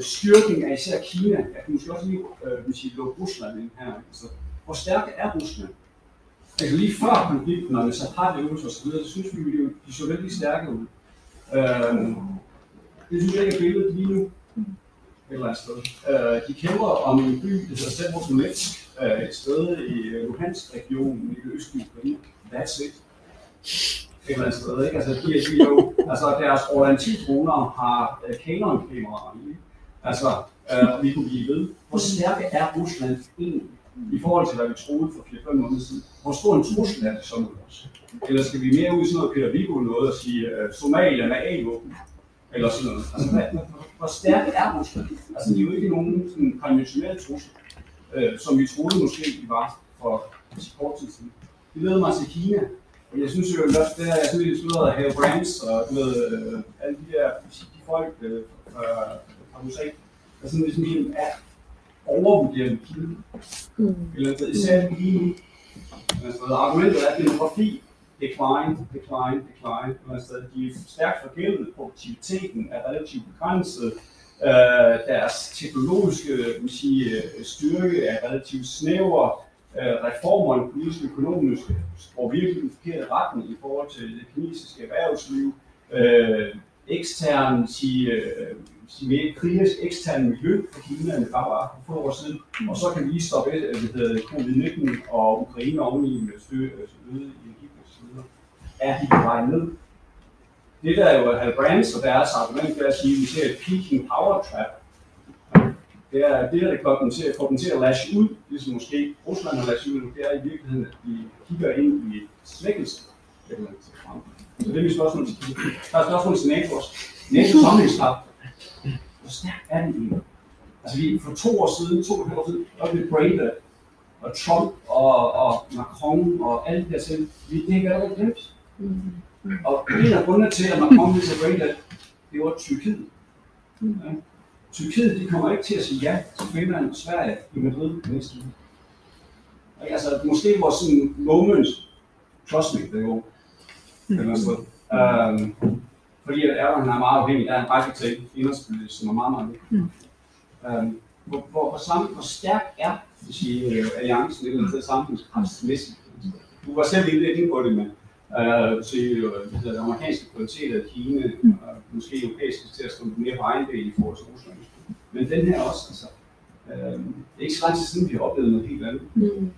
styrking af især Kina. Jeg kan måske også lige lukke Rusland ind her. Så, hvor stærke er Rusland? Altså lige før konflikten, når vi så har det øvelser osv., så synes vi jo, de så vældig stærke ud. Det synes jeg ikke er billedet lige nu. Et eller andet sted. De kæmper om en by, der hedder Severodonetsk, et sted i Luhansk-regionen i det østlige Ukraine. That's it. et eller andet sted, ikke? Altså de jo, altså deres Roland 10 droner har Canon-kameraer i, altså vi kunne blive ved. Hvor stærke er Rusland egentlig i forhold til hvad vi troede for 4-5 måneder siden? Hvor stor en trussel er det så mod os? Eller skal vi mere ud i sådan noget Peter Viggo noget og sige Somalia med A-våben? Eller sådan noget. Altså hvor stærke er Rusland? Altså det er jo ikke nogen sådan konventionel trussel, som vi troede måske de var for kort tid siden. Vi leder mig til Kina, og jeg synes jo også, det er selvfølgelig sludret af Hale Brands og med alle de her de folk fra USA, der sådan ligesom helt er overvurderende Kina. Eller især lige nu. Altså argumentet er, at demografi, decline. Altså, de er stærkt forgældende, produktiviteten er relativt begrænset. Deres teknologiske styrke er relativt snævre. Reformerne politisk økonomiske går virkelig den forkerte retning i forhold til det kinesiske erhvervsliv, ekstern, sige mere kritisk ekstern miljø for Kina end bare for få år siden, og så kan vi lige stoppe covid-19 og Ukraine oveni med støde i energipriser, er de på vej ned. Det der er jo at have brands og deres argument, det er at sige, at vi ser et peaking power trap. Det er det godt, at få dem til at lashe ud, ligesom måske Rusland har lashe ud, det er i virkeligheden, at vi kigger ind i svækkelse. Så det er mit spørgsmål til Kina. Der er spørgsmål til NATO også. NATO samlingskraft. Hvor stærkt er det egentlig? Altså vi for 2,5 år siden, der blev Brady og Trump og Macron og alle de der selv, vi kan ikke allerede glemt. Og en af grundene til, at Macron blev til Brady, det var Tyrkiet. Ja. Tyrkiet, de kommer ikke til at sige ja til Finland og Sverige i Madrid næste uge. Altså, måske vores sådan moment, trust me, det er jo, fordi at Erdogan er meget afhængig, der er en arkitekt, indrigspolitik, som er meget vigtig. Hvor stærk er alliancen i den her samfundskraftmæssigt? Du var selv lidt inde på det med, så amerikanske prioriteter af Kina, og måske europæiske til at stå mere på egen del i forhold til Rusland. Men den her også, altså, det er ikke så lang tid siden, vi har oplevet noget helt andet.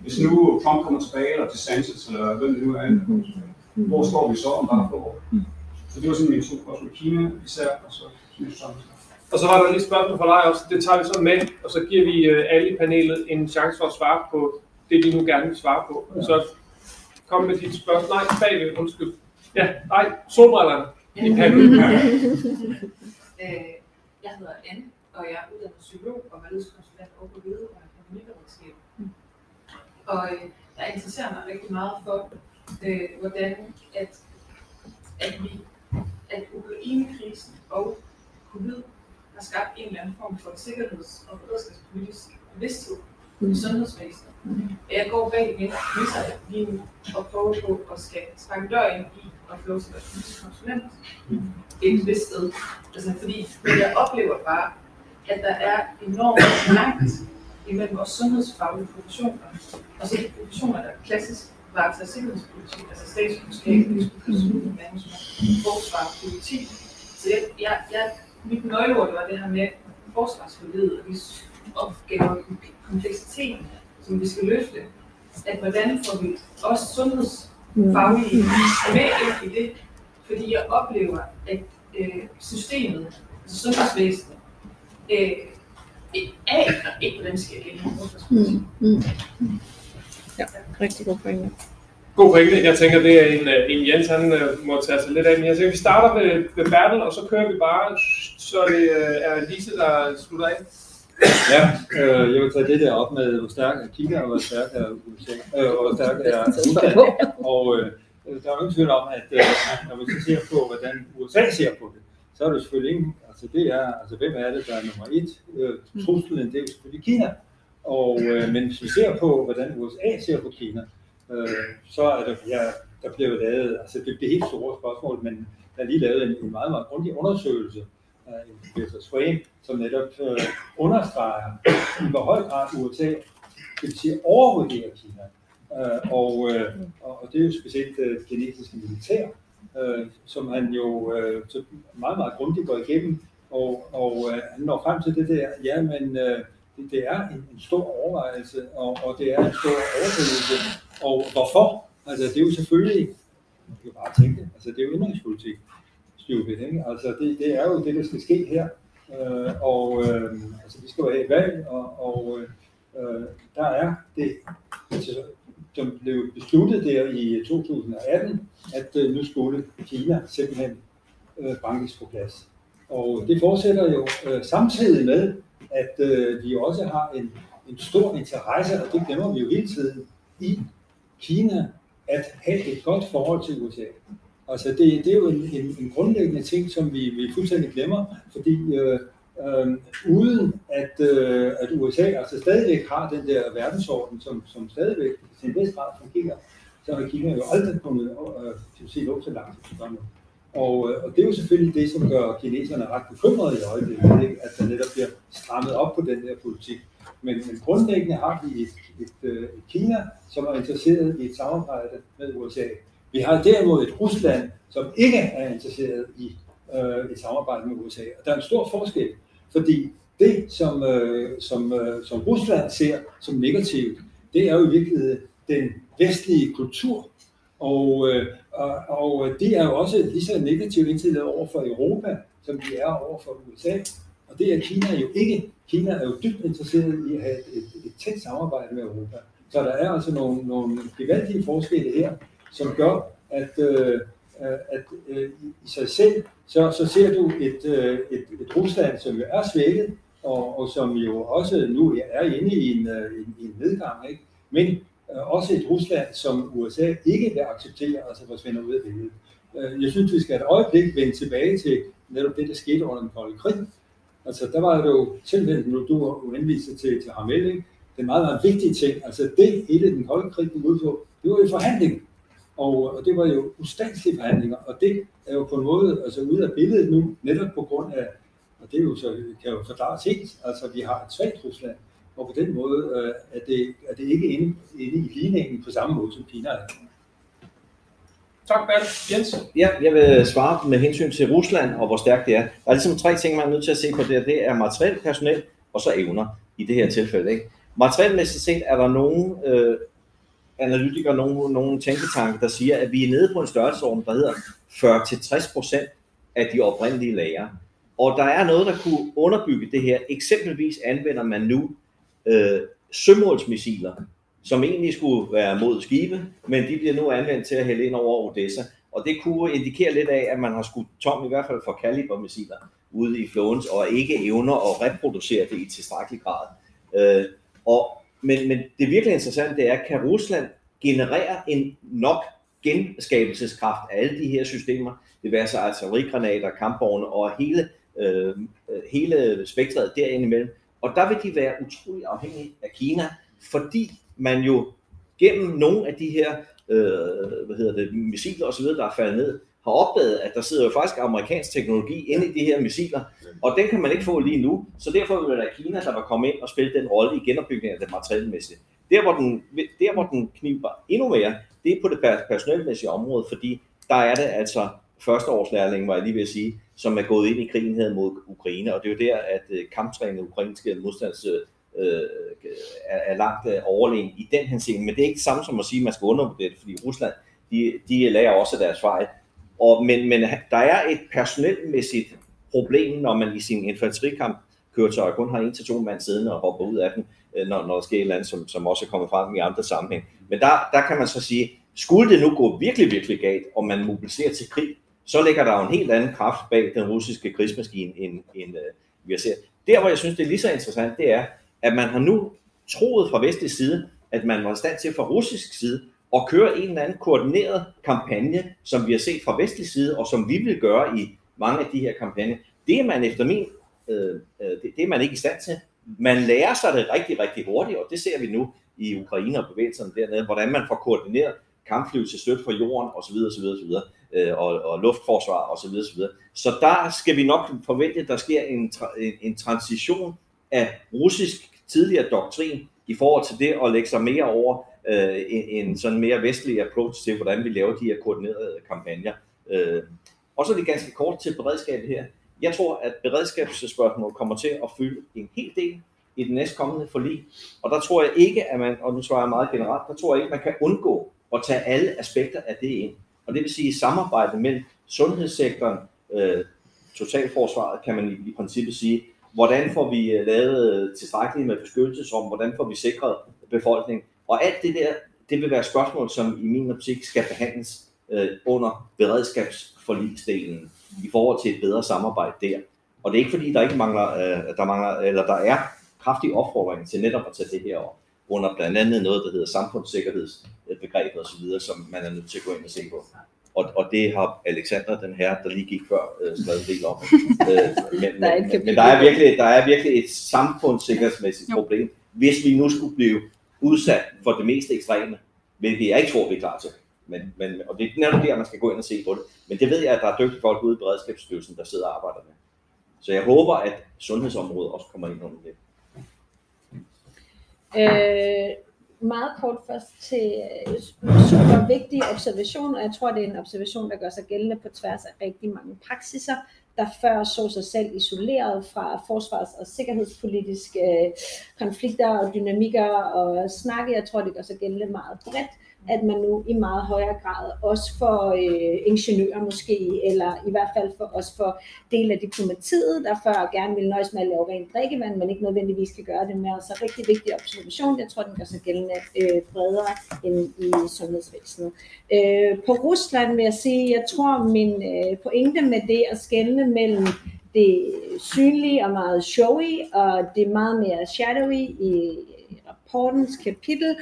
Hvis nu Trump kommer tilbage, eller DeSantis, eller hvem det nu er, hvor står vi så om bare få år? Så det var sådan mine to spørgsmål. Kina især, og så synes jeg. Og så var der lige spørgsmål fra dig også. Det tager vi så med, og så giver vi alle i panelet en chance for at svare på det, de nu gerne vil svare på. Ja. Så kom med dit spørgsmål. Nej, bagved, undskyld. Ja, nej, solbrillerne i panelet. Jeg hedder Anne, og jeg er uddannet psykolog og valghedskonsulent over på Hvide og Kommunikationsskab. Og jeg interesserer mig rigtig meget for, hvordan at Ukraine-krisen og covid har skabt en eller anden form for sikkerheds- og beredskabspolitisk bevidsthed i sundhedsvæsenet. Jeg går bag igen lige nu og prøver på at sparke dør ind i og få sig at fysisk konsulent et vist sted. Altså fordi jeg oplever bare, at der er enormt langt imellem vores sundhedsfaglige professioner og så de professioner, der er klassisk varetager sikkerhedspolitik, altså statspolitik, forsvar, politi. Så mit nøgleord var det her med forsvarsforledet og de opgaver kompleksiteten, som vi skal løfte, at hvordan får vi også sundhedsfaglige med ind i det, fordi jeg oplever, at systemet, altså sundhedsvæsenet, aner ikke, hvordan skal jeg gennem forsvarspolitik. Ja, rigtig god pointe. God pointe. Jeg tænker, det er en Jens, han må tage sig lidt af. Men jeg tænker, vi starter med Bertel, og så kører vi bare, så det er Lise, der slutter af. Ja, jeg vil tage det der op med, hvor stærk er Kina, og hvor stærk er USA, og hvor stærk er Rusland. Og der er jo ingen tvivl om, at når man så ser på, hvordan USA ser på det, så er det selvfølgelig ingen. Altså, det er, altså hvem er det, der er nummer et? Truslen, det er jo selvfølgelig Kina. Og, men hvis vi ser på, hvordan USA ser på Kina, så er der bliver lavet, altså det bliver helt store spørgsmål, men der er lige lavet en meget, meget grundig undersøgelse af en professor Swain, som netop understreger, i hvor høj grad USA overvurderer Kina. Og det er jo specielt det kinesiske militær, som han jo meget, meget grundigt går igennem, og han når frem til det der, ja, men det er en stor overvejelse, og det er en stor overvejelse. Og hvorfor? Altså, det er jo selvfølgelig Man kan jo bare tænke, altså det er jo indrigspolitik, ikke? Altså det er jo det, der skal ske her, altså vi skal jo have et valg, og der er det, altså, som blev besluttet der i 2018, at nu skulle Kina simpelthen bankes på plads. Og det fortsætter jo samtidig med, at vi også har en stor interesse, og det glemmer vi jo hele tiden, i Kina at have et godt forhold til USA. Altså det er jo en grundlæggende ting, som vi fuldstændig glemmer, fordi uden at USA altså stadigvæk har den der verdensorden, som stadigvæk til en vis grad fungerer, så har Kina jo aldrig kommet lov til langt til fremme. Og det er jo selvfølgelig det, som gør kineserne ret bekymrede i øjeblikket, ikke? At der netop bliver strammet op på den der politik. Men grundlæggende har vi et Kina, som er interesseret i et samarbejde med USA. Vi har derimod et Rusland, som ikke er interesseret i et samarbejde med USA. Og der er en stor forskel, fordi det, som Rusland ser som negativt, det er jo i virkeligheden den vestlige kultur. Og det er jo også lige så negativt indstillet over for Europa, som de er over for USA. Og det er Kina jo ikke. Kina er jo dybt interesseret i at have et tæt samarbejde med Europa. Så der er altså nogle gevaldige forskelle her, som gør, at i sig selv, så ser du et Rusland, som jo er svækket, og som jo også nu er inde i en nedgang, ikke? Men også et Rusland, som USA ikke vil acceptere, altså forsvinder ud af billedet. Jeg synes, vi skal et øjeblik vende tilbage til netop det, der skete under den kolde krig. Altså, der var det jo tilfældet, når du henviste til Hamel, ikke? Den meget, meget vigtige ting, altså det hele den kolde krig, vi ud på, det var jo forhandling. Og det var jo ustandselige forhandlinger, og det er jo på en måde altså ude af billedet nu, netop på grund af, og det er jo så, kan jo forklares helt, altså vi har et svagt Rusland, og på den måde er det ikke inde i ligningen på samme måde som Kina er. Tak, Bert. Jens? Ja, jeg vil svare med hensyn til Rusland og hvor stærkt det er. Der er ligesom tre ting, man er nødt til at se på det, det er materiel, personel og så evner i det her tilfælde, ikke? Materielmæssigt set er der nogen analytikere, nogle tænketanker, der siger, at vi er nede på en størrelsesorden, der hedder 40-60% af de oprindelige lagre. Og der er noget, der kunne underbygge det her. Eksempelvis anvender man nu sømålsmissiler, som egentlig skulle være mod skibe, men de bliver nu anvendt til at hælde ind over Odessa. Og det kunne indikere lidt af, at man har skudt tom i hvert fald for kalibermissiler ude i flåden, og ikke evner at reproducere det i tilstrækkelig grad. Men det virkelig interessante, det er, kan Rusland generere en nok genskabelseskraft af alle de her systemer, det vil altså artillerigranater, kampvogne og hele spektret derindimellem. Og der vil de være utrolig afhængige af Kina, fordi man jo gennem nogle af de her missiler osv., der er faldet ned, har opdaget, at der sidder jo faktisk amerikansk teknologi inde i de her missiler, og den kan man ikke få lige nu, så derfor vil der Kina, der vil komme ind og spille den rolle i genopbygningen af det materielmæssige. Der, hvor den kniber endnu mere, det er på det personelmæssige område, fordi der er det altså førsteårslærlingen, var jeg lige ved at sige, som er gået ind i krigen her mod Ukraine, og det er jo der, at kamptrænede ukrainske modstands er langt overlegen i den henseende, men det er ikke det samme som at sige, at man skal undervurdere det, fordi Rusland, de lærer også deres fejl. Men der er et personelmæssigt problem, når man i sin infanterikamp køretøjer kun har 1-2 mand siddende og hopper ud af den, når der sker et eller andet, som også er kommet frem i andre sammenhæng. Men der kan man så sige, skulle det nu gå virkelig, virkelig galt, og man mobiliserer til krig, så ligger der jo en helt anden kraft bag den russiske krigsmaskine, end vi har set. Der, hvor jeg synes, det er lige så interessant, det er, at man har nu troet fra vestlig side, at man var i stand til fra russisk side og køre en eller anden koordineret kampagne, som vi har set fra vestlig side, og som vi vil gøre i mange af de her kampagner. Det er man efter min, det er man ikke i stand til. Man lærer sig det rigtig, rigtig hurtigt, og det ser vi nu i Ukraine og bevægelserne dernede, hvordan man får koordineret kampfly til støtte for jorden osv. og luftforsvar osv. Så der skal vi nok forvente, at der sker en transition af russisk tidligere doktrin i forhold til det at lægge sig mere over en sådan mere vestlig approach til, hvordan vi laver de her koordinerede kampagner. Og så er det ganske kort til beredskabet her. Jeg tror, at beredskabsspørgsmål kommer til at fylde en hel del i den næstkommende forlig, og der tror jeg ikke, at man, og nu svarer jeg meget generelt, der tror jeg ikke, at man kan undgå at tage alle aspekter af det ind. Og det vil sige, at i samarbejde mellem sundhedssektoren, totalforsvaret, kan man i princippet sige, hvordan får vi lavet tilstrækkeligt med beskyttelsesrum, hvordan får vi sikret befolkningen. Og alt det der, det vil være spørgsmål, som i min optik skal behandles under beredskabsforligsdelen i forhold til et bedre samarbejde der. Og det er ikke fordi, der ikke mangler, eller der er kraftig opfordring til netop at tage det her op, under blandt andet noget, der hedder samfundssikkerhedsbegrebet osv., som man er nødt til at gå ind og se på. Og det har Alexander, den her, der lige gik før, skrevet del om. Men der er virkelig et samfundssikkerhedsmæssigt problem, hvis vi nu skulle blive udsat for det mest ekstreme, hvilket jeg ikke tror, vi er klar til. Men, og det er netop der, man skal gå ind og se på det. Men det ved jeg, at der er dygtige folk ude i Beredskabsstyrelsen, der sidder og arbejder med. Så jeg håber, at sundhedsområdet også kommer ind under det. Meget kort først til super vigtige observationer. Jeg tror, det er en observation, der gør sig gældende på tværs af rigtig mange praksiser, der før så sig selv isoleret fra forsvars- og sikkerhedspolitiske konflikter og dynamikker og snakke. Jeg tror, det gør sig gældende meget bredt, at man nu i meget højere grad også for ingeniører måske, eller i hvert fald for os for del af diplomatiet, der før gerne vil nøjes med at lave rent drikkevand, men ikke nødvendigvis kan gøre det med. Så rigtig vigtig observation, jeg tror den gør sig gældende bredere end i sundhedsvæsenet. På Rusland vil jeg sige, jeg tror min pointe med det at skelne mellem det synlige og meget showy, og det meget mere shadowy i rapportens kapitel,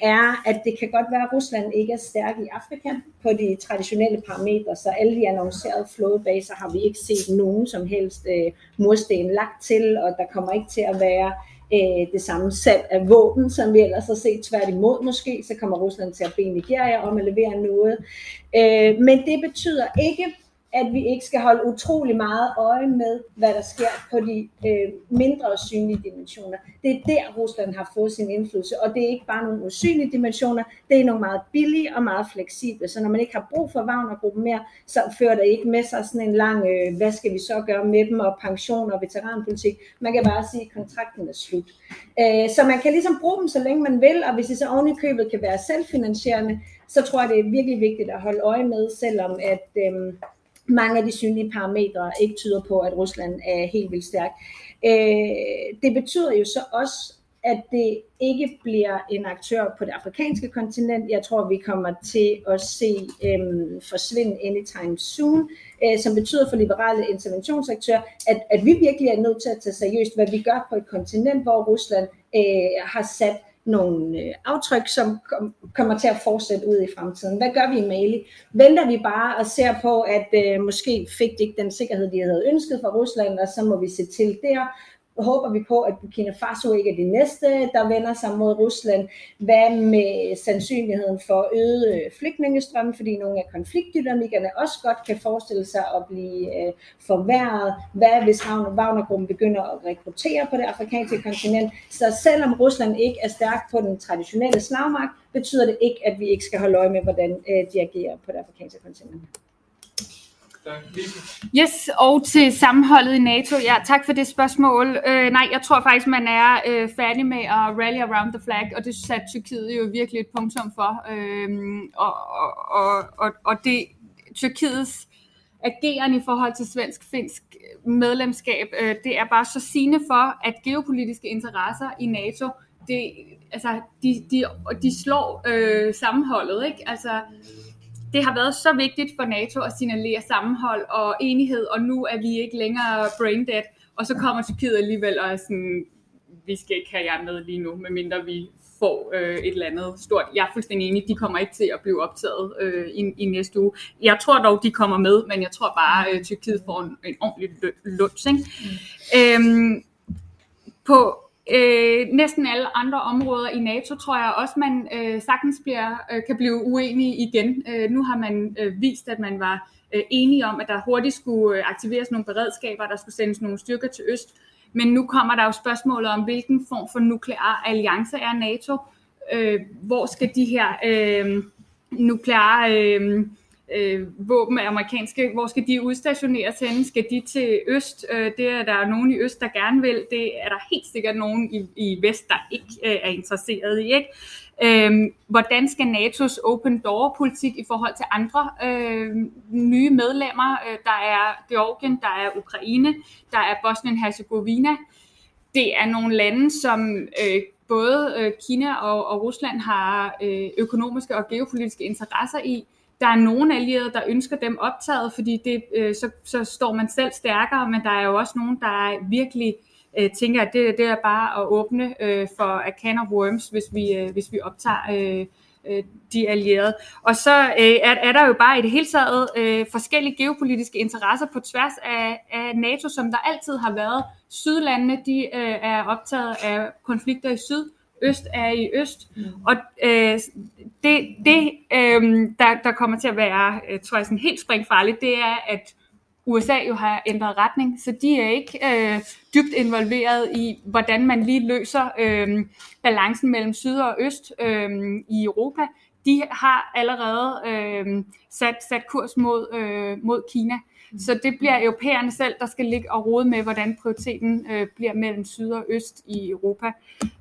er, at det kan godt være, at Rusland ikke er stærk i Afrika på de traditionelle parametre, så alle de annoncerede flådebaser har vi ikke set nogen som helst mursten lagt til, og der kommer ikke til at være det samme salg af våben, som vi ellers har set. Tværtimod måske, så kommer Rusland til at bede Nigeria om at levere noget. Men det betyder ikke, at vi ikke skal holde utrolig meget øje med, hvad der sker på de mindre synlige dimensioner. Det er der, Rusland har fået sin indflydelse, og det er ikke bare nogle usynlige dimensioner, det er nogle meget billige og meget fleksible. Så når man ikke har brug for Wagner-gruppen mere, så fører det ikke med sig sådan en lang, hvad skal vi så gøre med dem, og pension og veteranpolitik. Man kan bare sige, at kontrakten er slut. Så man kan ligesom bruge dem, så længe man vil, og hvis de så oven i købet kan være selvfinansierende, så tror jeg, det er virkelig vigtigt at holde øje med, selvom at mange af de synlige parametre ikke tyder på, at Rusland er helt vildt stærk. Det betyder jo så også, at det ikke bliver en aktør på det afrikanske kontinent. Jeg tror, vi kommer til at se forsvinde anytime soon, som betyder for liberale interventionsaktører, at vi virkelig er nødt til at tage seriøst, hvad vi gør på et kontinent, hvor Rusland har sat nogle aftryk, som kommer til at fortsætte ud i fremtiden. Hvad gør vi i Mali? Venter vi bare og ser på, at måske fik de ikke den sikkerhed, de havde ønsket fra Rusland, og så må vi se til der. Håber vi på, at Burkina Faso ikke er de næste, der vender sig mod Rusland? Hvad med sandsynligheden for øget flygtningestrøm, fordi nogle af konfliktdynamikkerne også godt kan forestille sig at blive forværret? Hvad hvis Wagnergruppen begynder at rekruttere på det afrikanske kontinent? Så selvom Rusland ikke er stærk på den traditionelle slagmark, betyder det ikke, at vi ikke skal holde øje med, hvordan de agerer på det afrikanske kontinent. Yes, og til sammenholdet i NATO. Ja, tak for det spørgsmål. Nej, jeg tror faktisk, man er færdig med at rally around the flag, og det satte Tyrkiet jo virkelig et punktum for. Og det Tyrkiets ageren i forhold til svensk-finsk medlemskab, det er bare så sigende for, at geopolitiske interesser i NATO, det, altså, de slår sammenholdet, ikke? Altså, det har været så vigtigt for NATO at signalere sammenhold og enighed, og nu er vi ikke længere braindead, og så kommer Tyrkiet alligevel og sådan, vi skal ikke have jer med lige nu, medmindre vi får et eller andet stort. Jeg er fuldstændig enig, de kommer ikke til at blive optaget i næste uge. Jeg tror dog, de kommer med, men jeg tror bare, Tyrkiet får en ordentlig lunds. På næsten alle andre områder i NATO tror jeg også, man sagtens kan blive uenig igen. Nu har man vist, at man var enige om, at der hurtigt skulle aktiveres nogle beredskaber, der skulle sendes nogle styrker til øst. Men nu kommer der jo spørgsmålet om, hvilken form for nuklear alliance er NATO? Hvor skal de her nukleare våben af amerikanske. Hvor skal de udstationeres henne? Skal de til øst? Det er der nogen i øst, der gerne vil. Det er der helt sikkert nogen i vest, der ikke er interesseret i, ikke? Hvordan skal NATO's open door-politik i forhold til andre nye medlemmer? Der er Georgien, der er Ukraine, der er Bosnien-Herzegovina. Det er nogle lande, som både Kina og Rusland har økonomiske og geopolitiske interesser i. Der er nogle allierede, der ønsker dem optaget, fordi det, så står man selv stærkere, men der er jo også nogen, der virkelig tænker, at det er bare at åbne for a can of worms, hvis vi optager de allierede. Og så er der jo bare i det hele taget forskellige geopolitiske interesser på tværs af NATO, som der altid har været. Sydlandene, de er optaget af konflikter i syd, øst er i øst, og der kommer til at være, tror jeg, sådan helt springfarligt, det er, at USA jo har ændret retning, så de er ikke dybt involveret i, hvordan man lige løser balancen mellem syd og øst i Europa. De har allerede sat kurs mod Kina, så det bliver europæerne selv, der skal ligge og rode med, hvordan prioriteten bliver mellem syd og øst i Europa.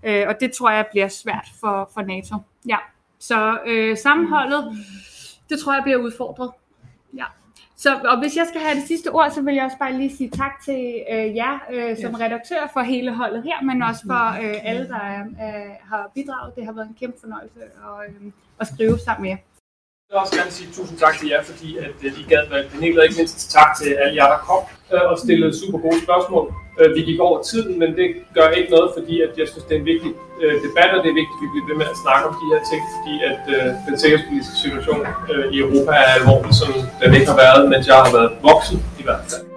Og det tror jeg bliver svært for NATO. Ja. Så sammenholdet, det tror jeg bliver udfordret. Ja. Så, og hvis jeg skal have det sidste ord, så vil jeg også bare lige sige tak til jer som redaktør for hele holdet her, men også for alle, der har bidraget. Det har været en kæmpe fornøjelse at skrive sammen med jer. Jeg vil også gerne sige tusind tak til jer, fordi at I gad være panel, og ikke mindst tak til alle jer, der kom og stillede super gode spørgsmål. Vi gik over tiden, men det gør ikke noget, fordi at jeg synes, det er en vigtig debat, og det er vigtigt, at vi bliver ved med at snakke om de her ting, fordi at den sikkerhedspolitiske situation i Europa er alvorlig, som den ikke har været, mens jeg har været voksen i hvert fald.